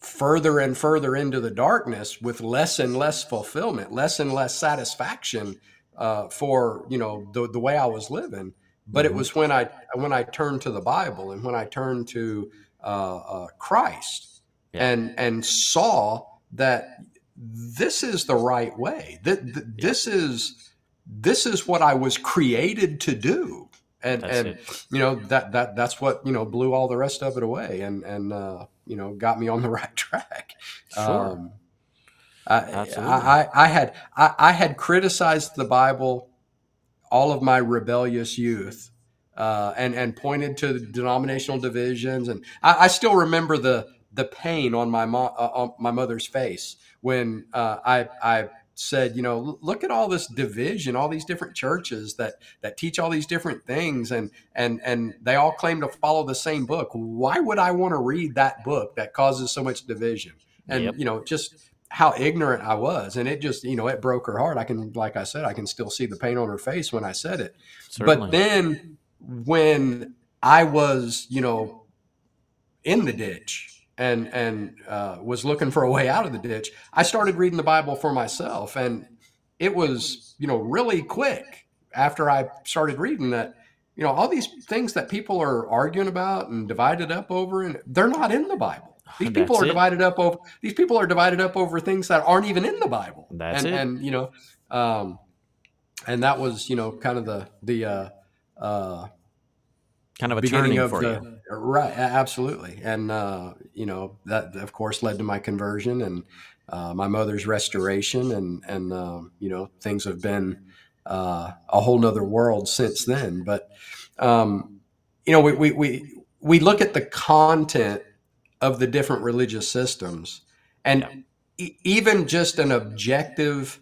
further and further into the darkness, with less and less fulfillment, less and less satisfaction uh, for, you know, the, the way I was living. But mm-hmm. it was when I when I turned to the Bible, and when I turned to uh, uh, Christ yeah. and and saw that this is the right way. That th- yeah. this is this is what I was created to do, and that's and it. you know that that that's what you know blew all the rest of it away, and and. Uh, you know, got me on the right track. Sure. Um, I, I, I had, I, I had criticized the Bible all of my rebellious youth, uh, and, and pointed to the denominational divisions. And I, I still remember the, the pain on my mom, uh, on my mother's face when, uh, I, I said, you know, look at all this division, all these different churches that, that teach all these different things. And, and, and they all claim to follow the same book. Why would I want to read that book that causes so much division? And, yep. you know, just how ignorant I was. And it just, you know, it broke her heart. I can, like I said, I can still see the pain on her face when I said it. Certainly. But then when I was, you know, in the ditch, and and uh, was looking for a way out of the ditch, I started reading the Bible for myself. And it was, you know, really quick after I started reading that, you know, all these things that people are arguing about and divided up over, and they're not in the Bible. These people That's are divided it. up over these people are divided up over things that aren't even in the Bible. That's and, it. And, you know, um, and that was, you know, kind of the, the uh, uh, kind of a beginning turning for the, you. Right. Absolutely. And, uh, you know, that of course led to my conversion and, uh, my mother's restoration, and, and, um, you know, things have been, uh, a whole nother world since then. But, um, you know, we, we, we, we look at the content of the different religious systems, and yeah. e- even just an objective,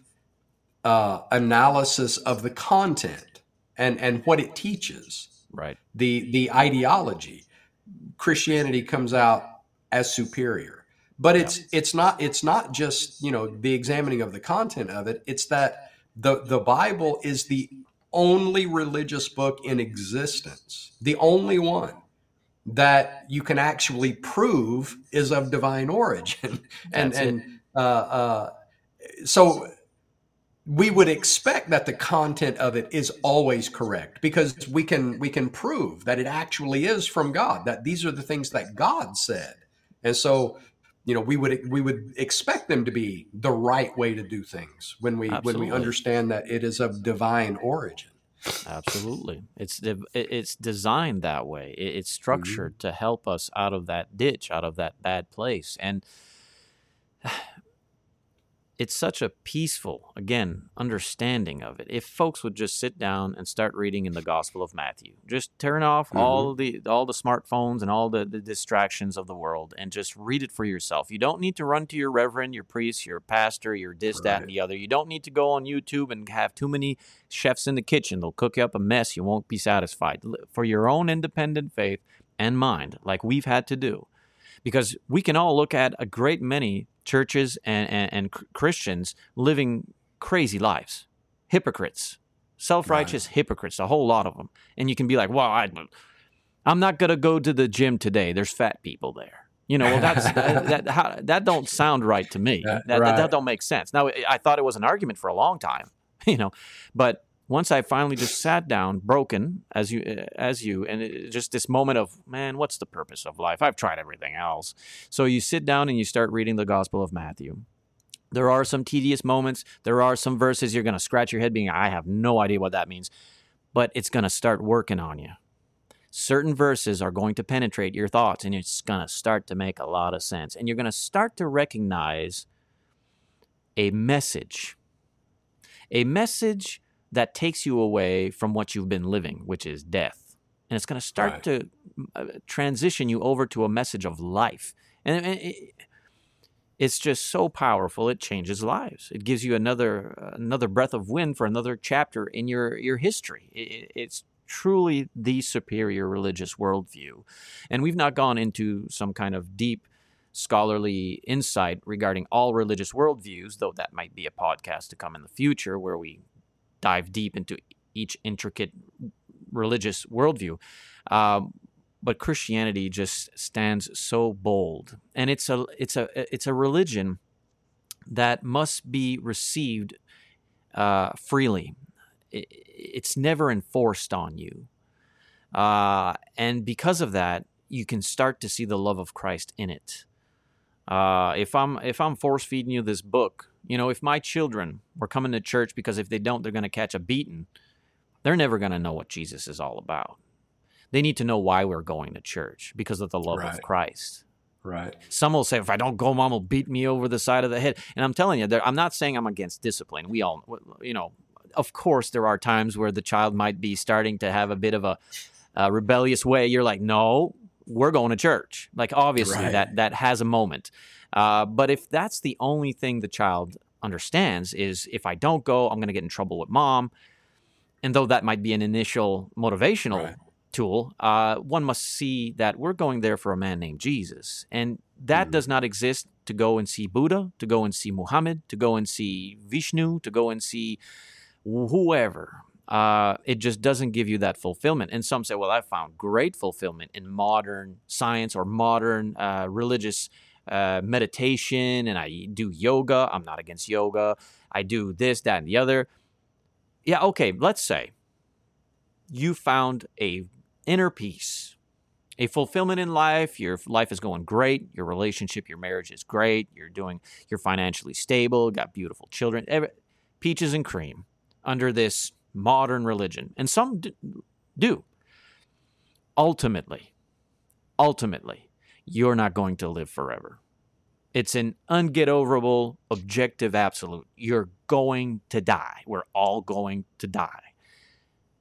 uh, analysis of the content and, and what it teaches. Right. The, the ideology. Christianity comes out as superior, but it's, yeah. it's not, it's not just, you know, the examining of the content of it. It's that The, the Bible is the only religious book in existence, the only one that you can actually prove is of divine origin. and and uh, uh, so we would expect that the content of it is always correct, because we can we can prove that it actually is from God, that these are the things that God said. And so, you know, we would we would expect them to be the right way to do things when we Absolutely. when we understand that it is of divine origin. Absolutely. It's it's designed that way. It's structured mm-hmm. to help us out of that ditch, out of that bad place. And it's such a peaceful, again, understanding of it. If folks would just sit down and start reading in the Gospel of Matthew, just turn off mm-hmm. all the all the smartphones and all the, the distractions of the world and just read it for yourself. You don't need to run to your reverend, your priest, your pastor, your this, right. that, and the other. You don't need to go on YouTube and have too many chefs in the kitchen. They'll cook you up a mess. You won't be satisfied. For your own independent faith and mind, like we've had to do. Because we can all look at a great many churches and, and, and Christians living crazy lives, hypocrites, self-righteous right. hypocrites, a whole lot of them. And you can be like, well, I, I'm not going to go to the gym today. There's fat people there. You know, well, that's, that that, how, that don't sound right to me. That, that, right. that don't make sense. Now, I thought it was an argument for a long time, you know, but once I finally just sat down, broken as you, as you, and it, just this moment of, man, what's the purpose of life? I've tried everything else. So you sit down and you start reading the Gospel of Matthew. There are some tedious moments. There are some verses you're going to scratch your head being, I have no idea what that means, but it's going to start working on you. Certain verses are going to penetrate your thoughts, and it's going to start to make a lot of sense. And you're going to start to recognize a message, a message that takes you away from what you've been living, which is death. And it's going to start right. to uh, transition you over to a message of life. And it, it, it's just so powerful, it changes lives. It gives you another uh, another breath of wind for another chapter in your, your history. It, it's truly the superior religious worldview. And we've not gone into some kind of deep scholarly insight regarding all religious worldviews, though that might be a podcast to come in the future where we dive deep into each intricate religious worldview. Um, but Christianity just stands so bold. And it's a it's a it's a religion that must be received uh, freely. It, it's never enforced on you. Uh, and because of that, you can start to see the love of Christ in it. Uh, if I'm if I'm force feeding you this book, you know, if my children were coming to church because if they don't, they're going to catch a beating, they're never going to know what Jesus is all about. They need to know why we're going to church, because of the love right. of Christ. Right. Some will say, if I don't go, Mom will beat me over the side of the head. And I'm telling you, I'm not saying I'm against discipline. We all, you know, of course, there are times where the child might be starting to have a bit of a, a rebellious way. You're like, no, we're going to church. Like, obviously, right. that that has a moment. Uh, but if that's the only thing the child understands is, if I don't go, I'm going to get in trouble with Mom. And though that might be an initial motivational right. tool, uh, one must see that we're going there for a man named Jesus. And that mm-hmm. does not exist to go and see Buddha, to go and see Muhammad, to go and see Vishnu, to go and see whoever. Uh, it just doesn't give you that fulfillment. And some say, well, I found great fulfillment in modern science or modern uh, religious Uh, meditation, and I do yoga. I'm not against yoga. I do this, that, and the other. Yeah, okay, let's say you found a inner peace, a fulfillment in life. Your life is going great. Your relationship, your marriage is great. You're doing, you're financially stable, got beautiful children, every, peaches and cream under this modern religion. And some do. Ultimately, ultimately, you're not going to live forever. It's an unget-overable, objective absolute. You're going to die. We're all going to die.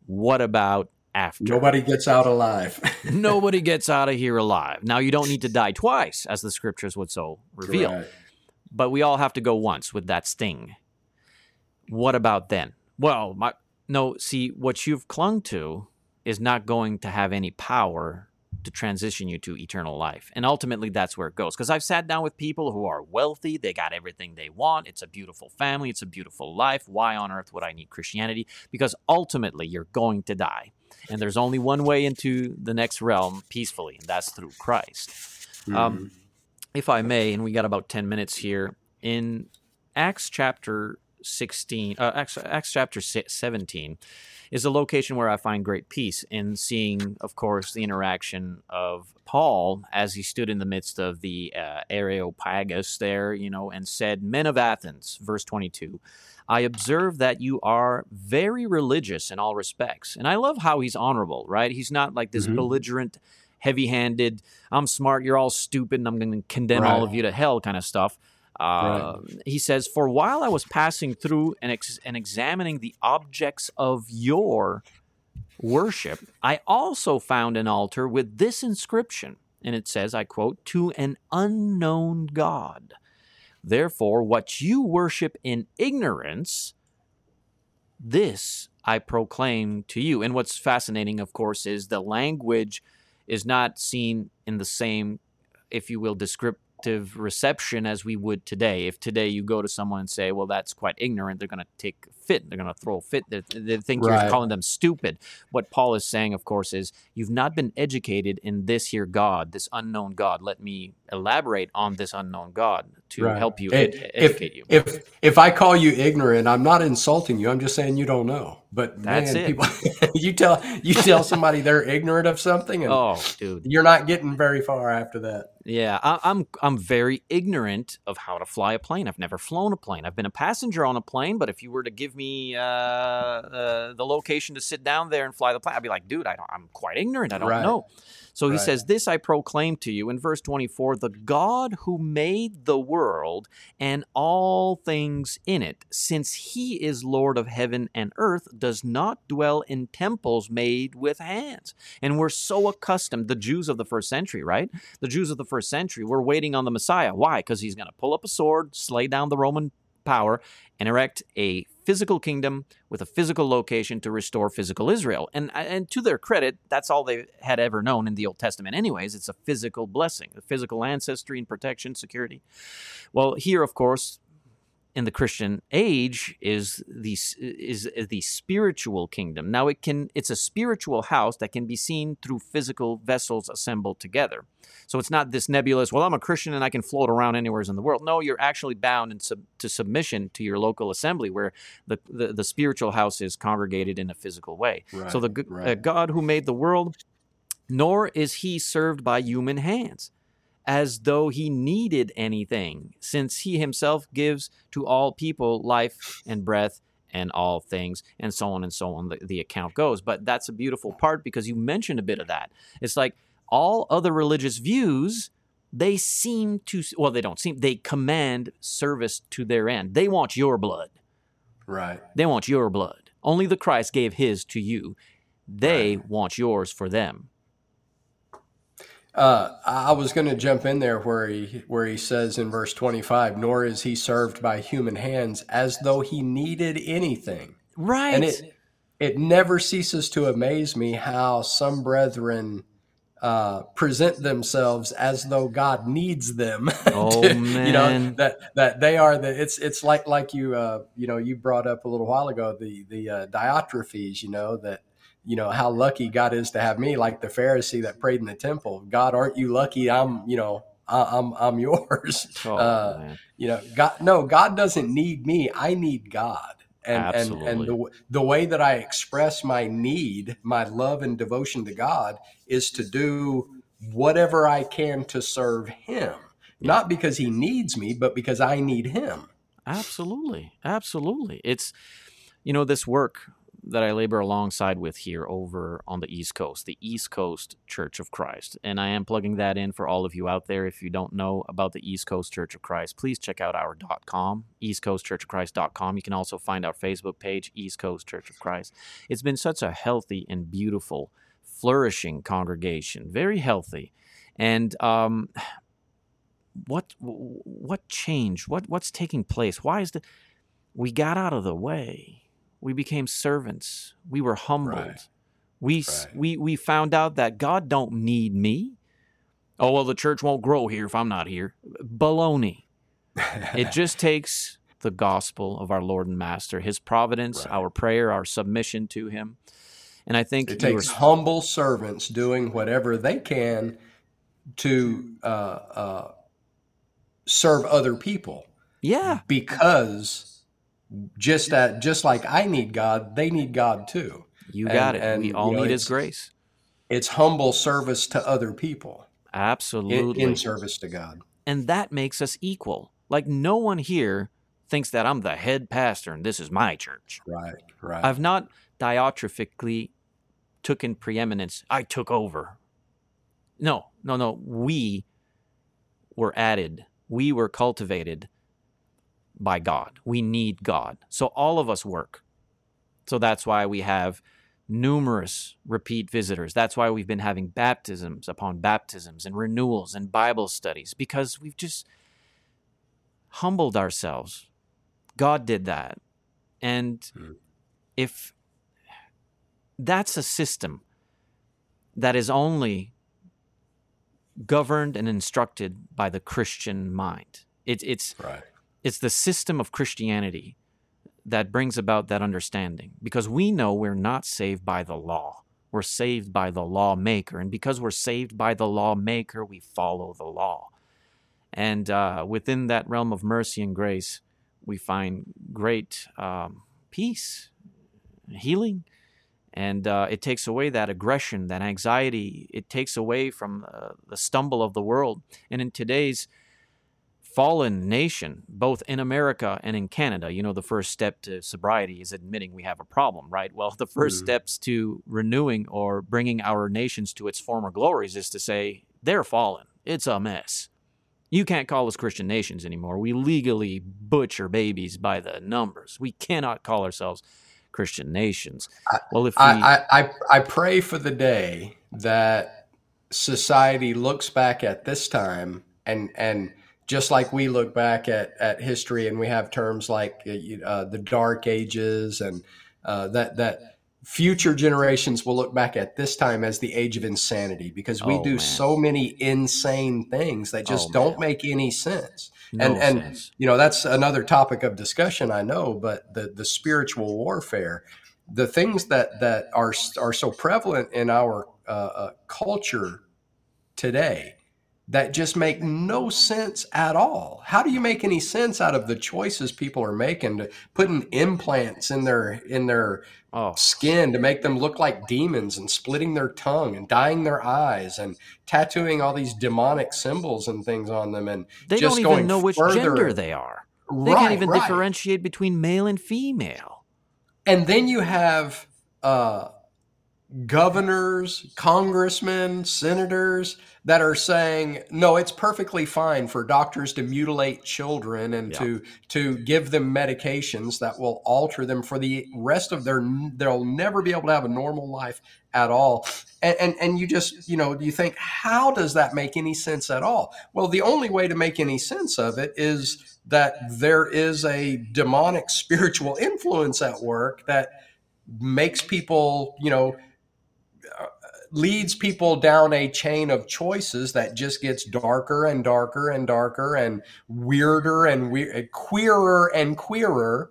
What about after? Nobody gets out alive. Nobody gets out of here alive. Now, you don't need to die twice, as the scriptures would so reveal. Correct. But we all have to go once with that sting. What about then? Well, my, no, see, what you've clung to is not going to have any power to transition you to eternal life. And ultimately, that's where it goes. Because I've sat down with people who are wealthy. They got everything they want. It's a beautiful family. It's a beautiful life. Why on earth would I need Christianity? Because ultimately, you're going to die. And there's only one way into the next realm peacefully, and that's through Christ. Mm-hmm. Um, if I may, and we got about ten minutes here, in Acts chapter sixteen, uh, Acts, Acts chapter seventeen is a location where I find great peace in seeing, of course, the interaction of Paul as he stood in the midst of the uh, Areopagus there, you know, and said, "Men of Athens," verse twenty-two, "I observe that you are very religious in all respects." And I love how he's honorable, right? He's not like this mm-hmm. belligerent, heavy-handed, "I'm smart, you're all stupid, and I'm going to condemn right. all of you to hell" kind of stuff. Uh, right. He says, "For while I was passing through and, ex- and examining the objects of your worship, I also found an altar with this inscription." And it says, I quote, "To an unknown God. Therefore, what you worship in ignorance, this I proclaim to you." And what's fascinating, of course, is the language is not seen in the same, if you will, description. Reception as we would today. If today you go to someone and say, "Well, that's quite ignorant," they're going to take a fit. They're going to throw a fit. They, they think right. you're calling them stupid. What Paul is saying, of course, is you've not been educated in this here God, this unknown God. Let me elaborate on this unknown God to right. help you ed- ed- educate if, you. If if I call you ignorant, I'm not insulting you. I'm just saying you don't know. But that's man, it. People, you tell you tell somebody they're ignorant of something, and oh, dude. You're not getting very far after that. Yeah, I, I'm I'm very ignorant of how to fly a plane. I've never flown a plane. I've been a passenger on a plane, but if you were to give me uh, uh, the location to sit down there and fly the plane, I'd be like, dude, I don't, I'm quite ignorant. I don't right. know. So he right. says, "This I proclaim to you," in verse twenty-four, "the God who made the world and all things in it, since he is Lord of heaven and earth, does not dwell in temples made with hands." And we're so accustomed, the Jews of the first century, right? The Jews of the first century, we're waiting on the Messiah. Why? Because he's going to pull up a sword, slay down the Roman power, and erect a physical kingdom with a physical location to restore physical Israel. And and to their credit, that's all they had ever known in the Old Testament anyways. It's a physical blessing, a physical ancestry and protection, security. Well, here, of course, in the Christian age is the, is the spiritual kingdom. Now, it can it's a spiritual house that can be seen through physical vessels assembled together. So it's not this nebulous, well, I'm a Christian and I can float around anywhere in the world. No, you're actually bound in sub- to submission to your local assembly where the, the, the spiritual house is congregated in a physical way. Right, so the right. uh, God who made the world, nor is he served by human hands, as though he needed anything, since he himself gives to all people life and breath and all things, and so on and so on, the, the account goes. But that's a beautiful part because you mentioned a bit of that. It's like all other religious views, they seem to, well, they don't seem, they command service to their end. They want your blood. Right. They want your blood. Only the Christ gave his to you. They right. want yours for them. Uh, I was going to jump in there where he where he says in verse twenty-five, "Nor is he served by human hands as though he needed anything." Right. And it it never ceases to amaze me how some brethren uh, present themselves as though God needs them. Oh to, man, you know that that they are the it's it's like like you uh, you know you brought up a little while ago the the uh, Diotrephes, you know that. You know, how lucky God is to have me, like the Pharisee that prayed in the temple. God, aren't you lucky? I'm, you know, I, I'm, I'm yours. Oh, uh, you know, God, no, God doesn't need me. I need God. And, Absolutely. and, and the, the way that I express my need, my love and devotion to God is to do whatever I can to serve him, not because he needs me, but because I need him. Absolutely. Absolutely. It's, you know, this work that I labor alongside with here over on the East Coast, the East Coast Church of Christ. And I am plugging that in for all of you out there. If you don't know about the East Coast Church of Christ, please check out our .com, east coast church of christ dot com. You can also find our Facebook page, East Coast Church of Christ. It's been such a healthy and beautiful, flourishing congregation, very healthy. And um, what what changed? What, what's taking place? Why is the we got out of the way? We became servants. We were humbled. Right. We, right. we, we found out that God don't need me. Oh, well, the church won't grow here if I'm not here. Baloney. It just takes the gospel of our Lord and Master, his providence, right. our prayer, our submission to him. And I think it takes were... humble servants doing whatever they can to uh, uh, serve other people. Yeah. Because just that, just like I need God, they need God too. You got and, it. And, we all you know, need his grace. It's humble service to other people. Absolutely. In, in service to God. And that makes us equal. Like no one here thinks that I'm the head pastor and this is my church. Right, right. I've not diatrophically taken preeminence. I took over. No, no, no. We were added. We were cultivated by God. We need God. So all of us work. So that's why we have numerous repeat visitors. That's why we've been having baptisms upon baptisms and renewals and Bible studies, because we've just humbled ourselves. God did that. And if that's a system that is only governed and instructed by the Christian mind, it, it's right. It's the system of Christianity that brings about that understanding, because we know we're not saved by the law. We're saved by the lawmaker. And because we're saved by the lawmaker, we follow the law. And uh, within that realm of mercy and grace, we find great um, peace, healing. And uh, it takes away that aggression, that anxiety. It takes away from uh, the stumble of the world. And in today's fallen nation, both in America and in Canada, you know, the first step to sobriety is admitting we have a problem, right? Well, the first mm-hmm. steps to renewing or bringing our nations to its former glories is to say, they're fallen. It's a mess. You can't call us Christian nations anymore. We legally butcher babies by the numbers. We cannot call ourselves Christian nations. I, well, if we... I, I, I pray for the day that society looks back at this time and, and, just like we look back at, at history and we have terms like uh, the Dark Ages and uh, that that future generations will look back at this time as the age of insanity, because we oh, do man. so many insane things that just oh, don't man. make any sense. No and and sense. You know, that's another topic of discussion, I know, but the, the spiritual warfare, the things that, that are, are so prevalent in our uh, uh, culture today, that just make no sense at all. How do you make any sense out of the choices people are making, to putting implants in their in their oh. skin to make them look like demons, and splitting their tongue and dyeing their eyes and tattooing all these demonic symbols and things on them, and they just don't even going know which further. gender they are. They right, can't even right. differentiate between male and female. And then you have uh, governors, congressmen, senators that are saying, no, it's perfectly fine for doctors to mutilate children and yeah. to to give them medications that will alter them for the rest of their, they'll never be able to have a normal life at all. And, and, and you just, you know, you think, how does that make any sense at all? Well, the only way to make any sense of it is that there is a demonic spiritual influence at work that makes people, you know, leads people down a chain of choices that just gets darker and darker and darker and weirder and we- queerer and queerer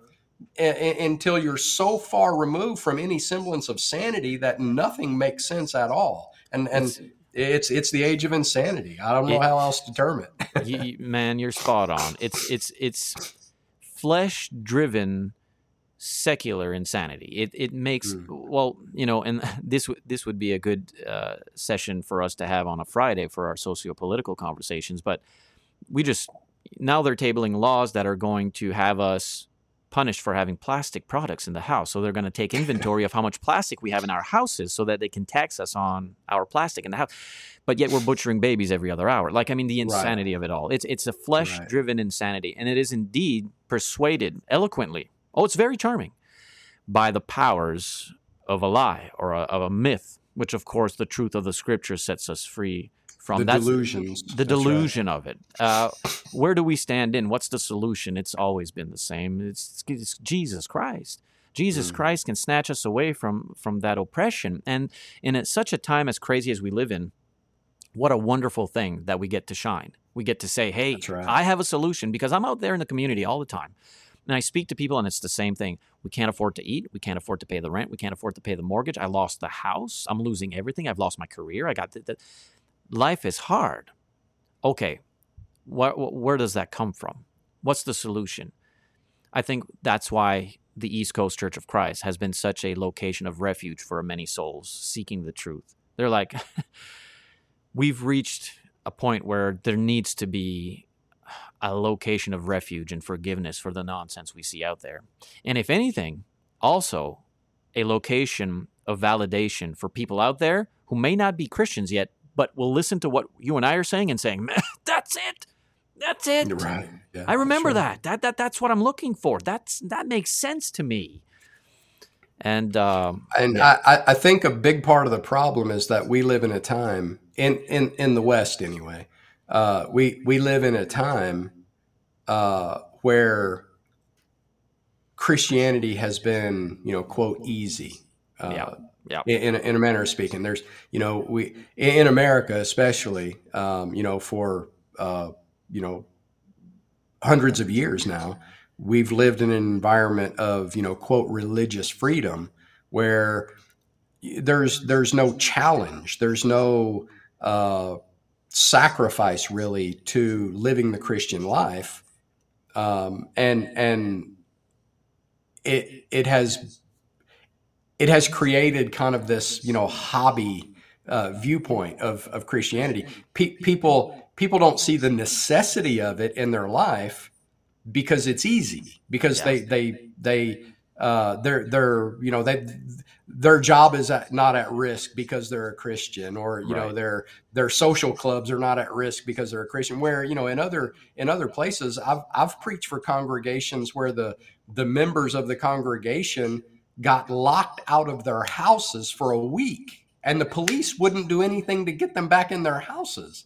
a- a- until you're so far removed from any semblance of sanity that nothing makes sense at all. And and it's it's, it's the age of insanity. I don't know it, how else to term it. you, man, you're spot on. It's it's it's flesh-driven secular insanity. It it makes mm. well, you know, and this this would be a good uh, session for us to have on a Friday for our socio-political conversations. But we just now they're tabling laws that are going to have us punished for having plastic products in the house. So they're going to take inventory of how much plastic we have in our houses, so that they can tax us on our plastic in the house. But yet we're butchering babies every other hour. Like I mean, the insanity right. of it all. It's it's a flesh-driven right. insanity, and it is indeed persuaded eloquently. Oh, it's very charming, by the powers of a lie or a, of a myth, which, of course, the truth of the Scripture sets us free from. The That's, delusions. The That's delusion right. of it. Uh, where do we stand in? What's the solution? It's always been the same. It's, it's Jesus Christ. Jesus mm. Christ can snatch us away from, from that oppression. And, and at such a time as crazy as we live in, what a wonderful thing that we get to shine. We get to say, hey, right. I have a solution, because I'm out there in the community all the time. And I speak to people, and it's the same thing. We can't afford to eat. We can't afford to pay the rent. We can't afford to pay the mortgage. I lost the house. I'm losing everything. I've lost my career. I got th- th- Life is hard. Okay, wh- wh- where does that come from? What's the solution? I think that's why the East Coast Church of Christ has been such a location of refuge for many souls seeking the truth. They're like, we've reached a point where there needs to be a location of refuge and forgiveness for the nonsense we see out there. And if anything, also a location of validation for people out there who may not be Christians yet, but will listen to what you and I are saying and saying, that's it. That's it. You're right. Yeah, I remember sure. that. That that that's what I'm looking for. That's that makes sense to me. And um, and yeah. I, I think a big part of the problem is that we live in a time in in, in the West anyway. Uh, we we live in a time uh, where Christianity has been, you know, quote, easy. Uh, yeah. Yeah. In, in a manner of speaking, there's, you know, we in America especially, um, you know, for uh, you know, hundreds of years now, we've lived in an environment of, you know, quote, religious freedom, where there's there's no challenge, there's no uh, sacrifice really to living the Christian life, um, and and it it has it has created kind of this, you know, hobby uh, viewpoint of of Christianity. Pe- people. People don't see the necessity of it in their life because it's easy, because yes. they, they, they, uh, they're, they're, you know, they, their job is at, not at risk because they're a Christian, or, you right. know, their, their social clubs are not at risk because they're a Christian, where, you know, in other, in other places I've, I've preached for congregations where the, the members of the congregation got locked out of their houses for a week, and the police wouldn't do anything to get them back in their houses,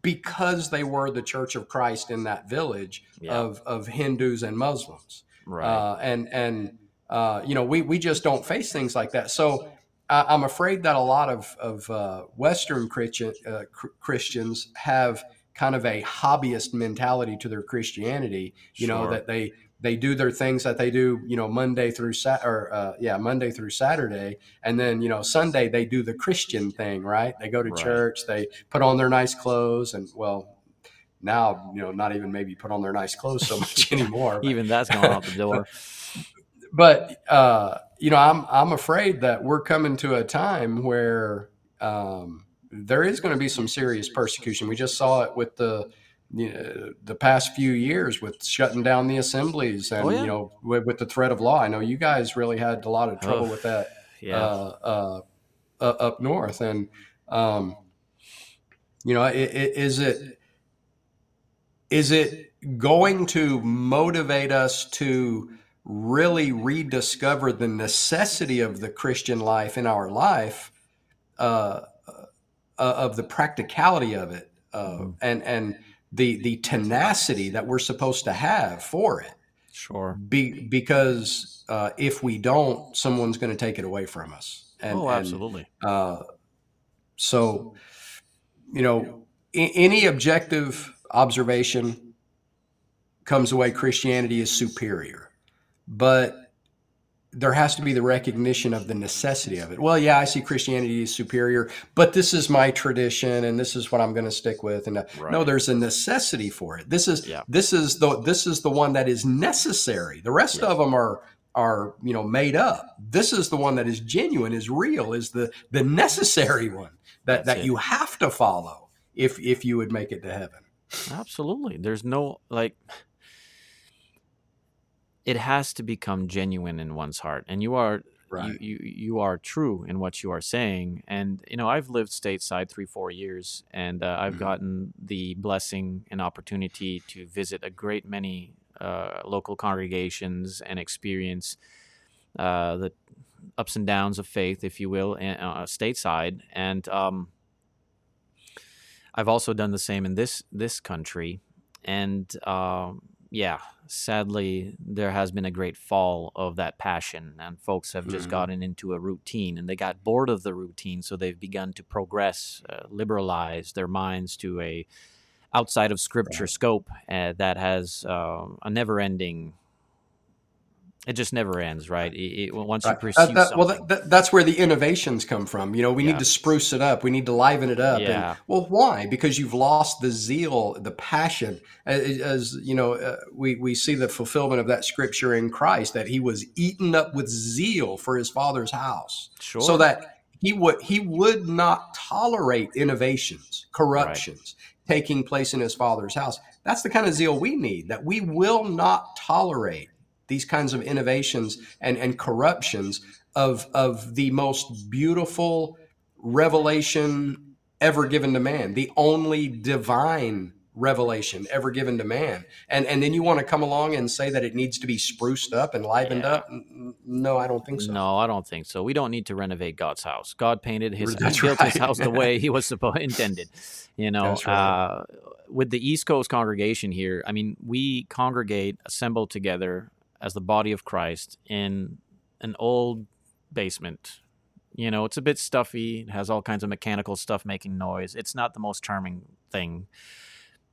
because they were the Church of Christ in that village yeah. of, of Hindus and Muslims. Right. Uh, and, and uh, you know, we, we just don't face things like that. So I, I'm afraid that a lot of, of uh, Western Christian, uh, Christians have kind of a hobbyist mentality to their Christianity, you sure. know, that they, they do their things that they do, you know, Monday through Sa- or uh, yeah, Monday through Saturday, and then, you know, Sunday they do the Christian thing, right? They go to right. church, they put on their nice clothes, and well, now, you know, not even maybe put on their nice clothes so much anymore. But, even that's going out the door. But uh, you know, I'm I'm afraid that we're coming to a time where um, there is going to be some serious persecution. We just saw it with the. You know, the past few years with shutting down the assemblies and, oh, yeah. you know, with, with the threat of law. I know you guys really had a lot of trouble oh, with that yeah. uh, uh, uh, up north. And, um, you know, it, it, is it is it going to motivate us to really rediscover the necessity of the Christian life in our life, uh, uh, of the practicality of it, uh, mm-hmm. and and the the tenacity that we're supposed to have for it. Sure. Be, because uh, if we don't, someone's going to take it away from us. And, oh, absolutely. And, uh, so, you know, I- any objective observation comes away, Christianity is superior, but there has to be the recognition of the necessity of it. Well, yeah, I see Christianity is superior, but this is my tradition and this is what I'm going to stick with. And right. no, there's a necessity for it. This is, yeah. this is the, this is the one that is necessary. The rest yeah. of them are, are, you know, made up. This is the one that is genuine, is real, is the, the necessary one that, That's that it. You have to follow if, if you would make it to heaven. Absolutely. There's no, like, it has to become genuine in one's heart, and you are right. you, you you are true in what you are saying. And you know, I've lived stateside three, four years, and uh, I've mm-hmm. gotten the blessing and opportunity to visit a great many uh, local congregations and experience uh, the ups and downs of faith, if you will, in, uh, stateside. And um, I've also done the same in this this country, and. Uh, yeah, sadly, there has been a great fall of that passion, and folks have just mm-hmm. gotten into a routine, and they got bored of the routine, so they've begun to progress, uh, liberalize their minds to a outside of Scripture right. scope uh, that has uh, a never-ending. It just never ends, right? It, it, once right. you pursue that, that, something. Well, that, that's where the innovations come from. You know, we yeah. need to spruce it up. We need to liven it up. Yeah. And, well, why? Because you've lost the zeal, the passion. As, as you know, uh, we, we see the fulfillment of that scripture in Christ, that he was eaten up with zeal for his Father's house. Sure. So that he would, he would not tolerate innovations, corruptions right. taking place in his Father's house. That's the kind of zeal we need, that we will not tolerate these kinds of innovations and, and corruptions of, of the most beautiful revelation ever given to man, the only divine revelation ever given to man. And and then you want to come along and say that it needs to be spruced up and livened yeah. up? No, I don't think so. No, I don't think so. We don't need to renovate God's house. God painted his, he built right. his house the way he was supposed intended. You know, right. uh, with the East Coast congregation here, I mean, we congregate, assemble together as the body of Christ in an old basement. You know, it's a bit stuffy. It has all kinds of mechanical stuff making noise. It's not the most charming thing.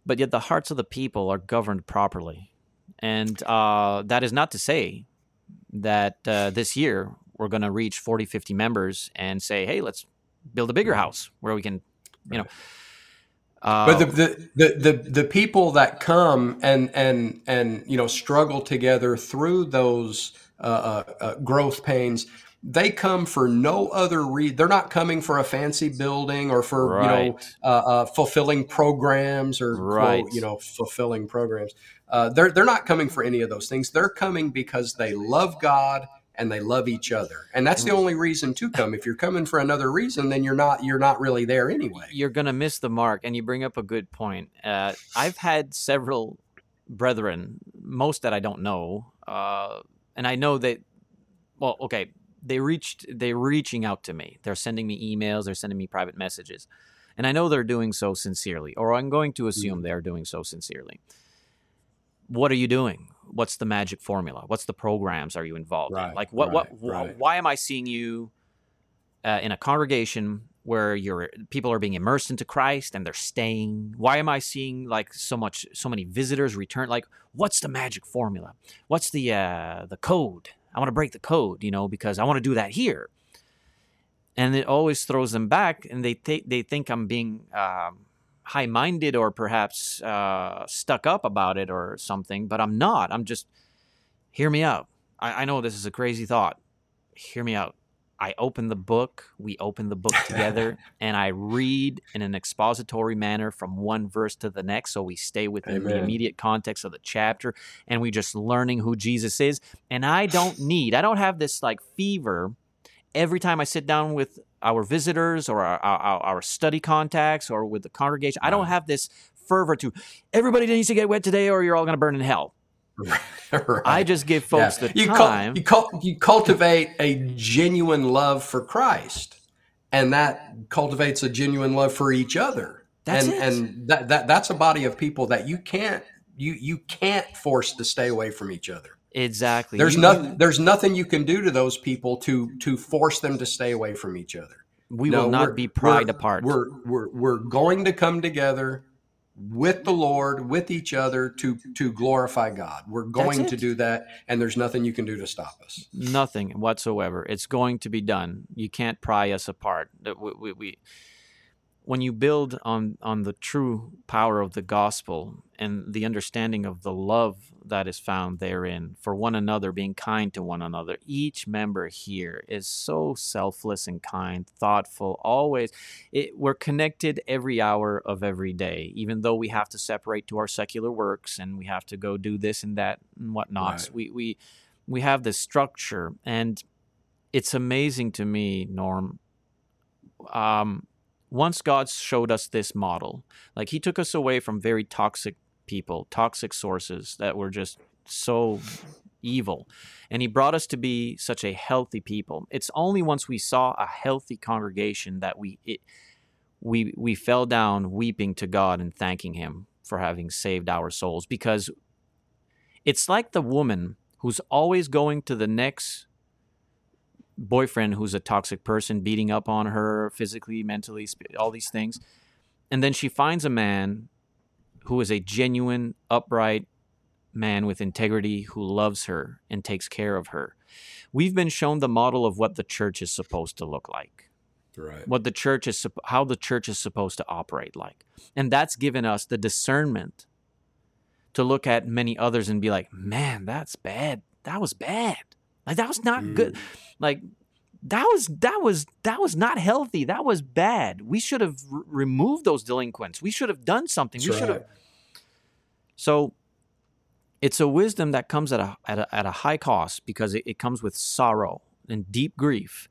But yet the hearts of the people are governed properly. And uh, that is not to say that uh, this year we're going to reach forty, fifty members and say, hey, let's build a bigger house where we can, you know. Uh, but the, the the the the people that come and and and you know struggle together through those uh, uh, growth pains, they come for no other reason. They're not coming for a fancy building or for right. you know uh, uh, fulfilling programs or right. quote, you know fulfilling programs. Uh, they're they're not coming for any of those things. They're coming because they love God and they love each other, and that's the only reason to come. If you're coming for another reason, then you're not you're not really there anyway. You're gonna miss the mark, and you bring up a good point. Uh, I've had several brethren, most that I don't know, uh, and I know that. Well, okay, they reached they're reaching out to me. They're sending me emails. They're sending me private messages, and I know they're doing so sincerely, or I'm going to assume mm-hmm. they're doing so sincerely. What are you doing? What's the magic formula? What's the programs are you involved right, in? Like what, right, what, wh- right. why am I seeing you uh, in a congregation where you're, people are being immersed into Christ and they're staying? Why am I seeing like so much, so many visitors return? Like what's the magic formula? What's the, uh, the code? I want to break the code, you know, because I want to do that here. And it always throws them back and they think, they think I'm being, um, high-minded or perhaps uh, stuck up about it or something, but I'm not. I'm just, hear me out. I, I know this is a crazy thought. Hear me out. I open the book. We open the book together, and I read in an expository manner from one verse to the next, so we stay within Amen. The immediate context of the chapter, and we just learning who Jesus is. And I don't need, I don't have this like fever every time I sit down with our visitors or our, our, our study contacts or with the congregation. Right. I don't have this fervor to, everybody needs to get wet today or you're all going to burn in hell. Right. I just give folks yeah. the you time. Cul- you, cul- you cultivate a genuine love for Christ, and that cultivates a genuine love for each other. That's and, it. And that, that, that's a body of people that you can't, you, you can't force to stay away from each other. Exactly. There's nothing. There's nothing you can do to those people to to force them to stay away from each other. We no, will not be pried we're, apart. We're we're we're going to come together with the Lord, with each other to to glorify God. We're going to do that, and there's nothing you can do to stop us. Nothing whatsoever. It's going to be done. You can't pry us apart. We, we, we when you build on on the true power of the gospel and the understanding of the love that is found therein for one another, being kind to one another. Each member here is so selfless and kind, thoughtful, always. It, we're connected every hour of every day, even though we have to separate to our secular works and we have to go do this and that and whatnot. Right. We, we, we have this structure, and it's amazing to me, Norm, um, once God showed us this model, like he took us away from very toxic people, toxic sources that were just so evil. And he brought us to be such a healthy people. It's only once we saw a healthy congregation that we it, we we fell down weeping to God and thanking him for having saved our souls, because It's like the woman who's always going to the next boyfriend who's a toxic person, beating up on her physically, mentally, all these things. And then she finds a man who is a genuine, upright man with integrity who loves her and takes care of her. We've been shown the model of what the church is supposed to look like. Right. What the church is, how the church is supposed to operate like. And that's given us the discernment to look at many others and be like, man, that's bad. That was bad. Like, that was not mm. good. Like, that was, that was, that was not healthy. That was bad. We should have r- removed those delinquents. We should have done something. That's we should right. have. So it's a wisdom that comes at a, at a, at a high cost, because it, it comes with sorrow and deep grief.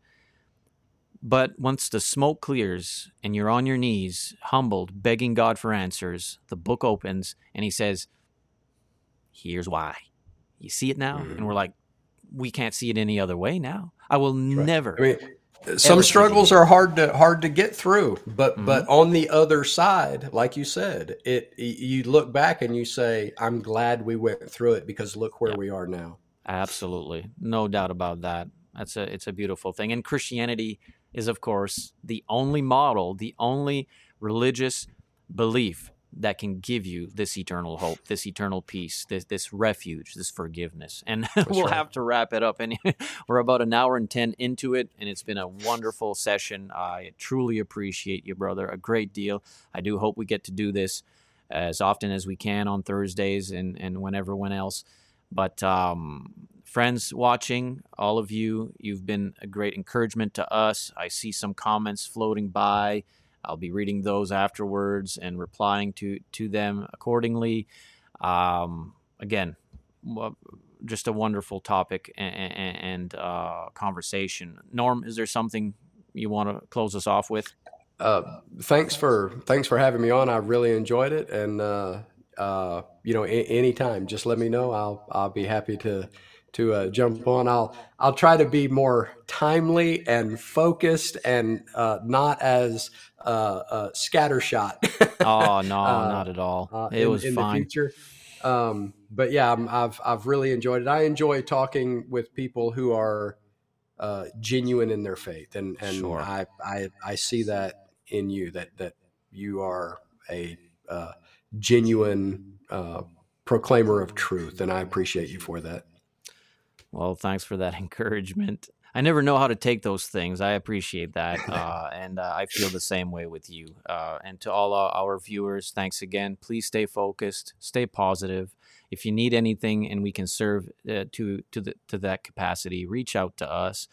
But once the smoke clears and you're on your knees, humbled, begging God for answers, the book opens and he says, here's why. You see it now? Mm. And we're like, we can't see it any other way now. I will right. never. I mean, some struggles are hard to hard to get through, but mm-hmm. but on the other side, like you said, it you look back and you say, I'm glad we went through it, because look where yeah. we are now. Absolutely. No doubt about that. That's a it's a beautiful thing. And Christianity is, of course, the only model, the only religious belief that can give you this eternal hope, this eternal peace, this this refuge, this forgiveness. And That's we'll right. have to wrap it up. And we're about an hour and ten into it, and it's been a wonderful session. I truly appreciate you, brother, a great deal. I do hope we get to do this as often as we can on Thursdays and, and when everyone else. But um, friends watching, all of you, you've been a great encouragement to us. I see some comments floating by. I'll be reading those afterwards and replying to, to them accordingly. Um, again, just a wonderful topic and, and uh, conversation. Norm, is there something you want to close us off with? Uh, thanks for thanks for having me on. I really enjoyed it, and uh, uh, you know, a- anytime, just let me know. I'll I'll be happy to to uh, jump on. I'll I'll try to be more timely and focused, and uh, not as Uh, uh, scattershot. oh no, uh, not at all. Uh, it in, was in fine. The future. Um, but yeah, I'm, I've I've really enjoyed it. I enjoy talking with people who are uh, genuine in their faith, and and sure. I, I I see that in you, that that you are a uh, genuine uh, proclaimer of truth, and I appreciate you for that. Well, thanks for that encouragement. I never know how to take those things. I appreciate that. Uh, and uh, I feel the same way with you. Uh, and to all our, our viewers, thanks again. Please stay focused, stay positive. If you need anything and we can serve uh, to to the, to that capacity, reach out to us.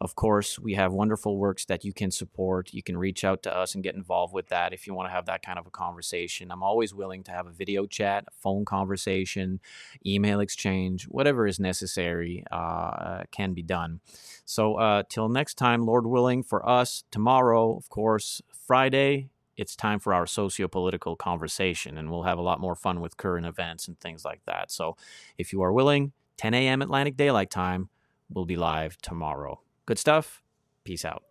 Of course, we have wonderful works that you can support. You can reach out to us and get involved with that if you want to have that kind of a conversation. I'm always willing to have a video chat, a phone conversation, email exchange, whatever is necessary uh, can be done. So uh, till next time, Lord willing, for us, tomorrow, of course, Friday, it's time for our socio-political conversation, and we'll have a lot more fun with current events and things like that. So if you are willing, ten a.m. Atlantic Daylight Time, we'll be live tomorrow. Good stuff. Peace out.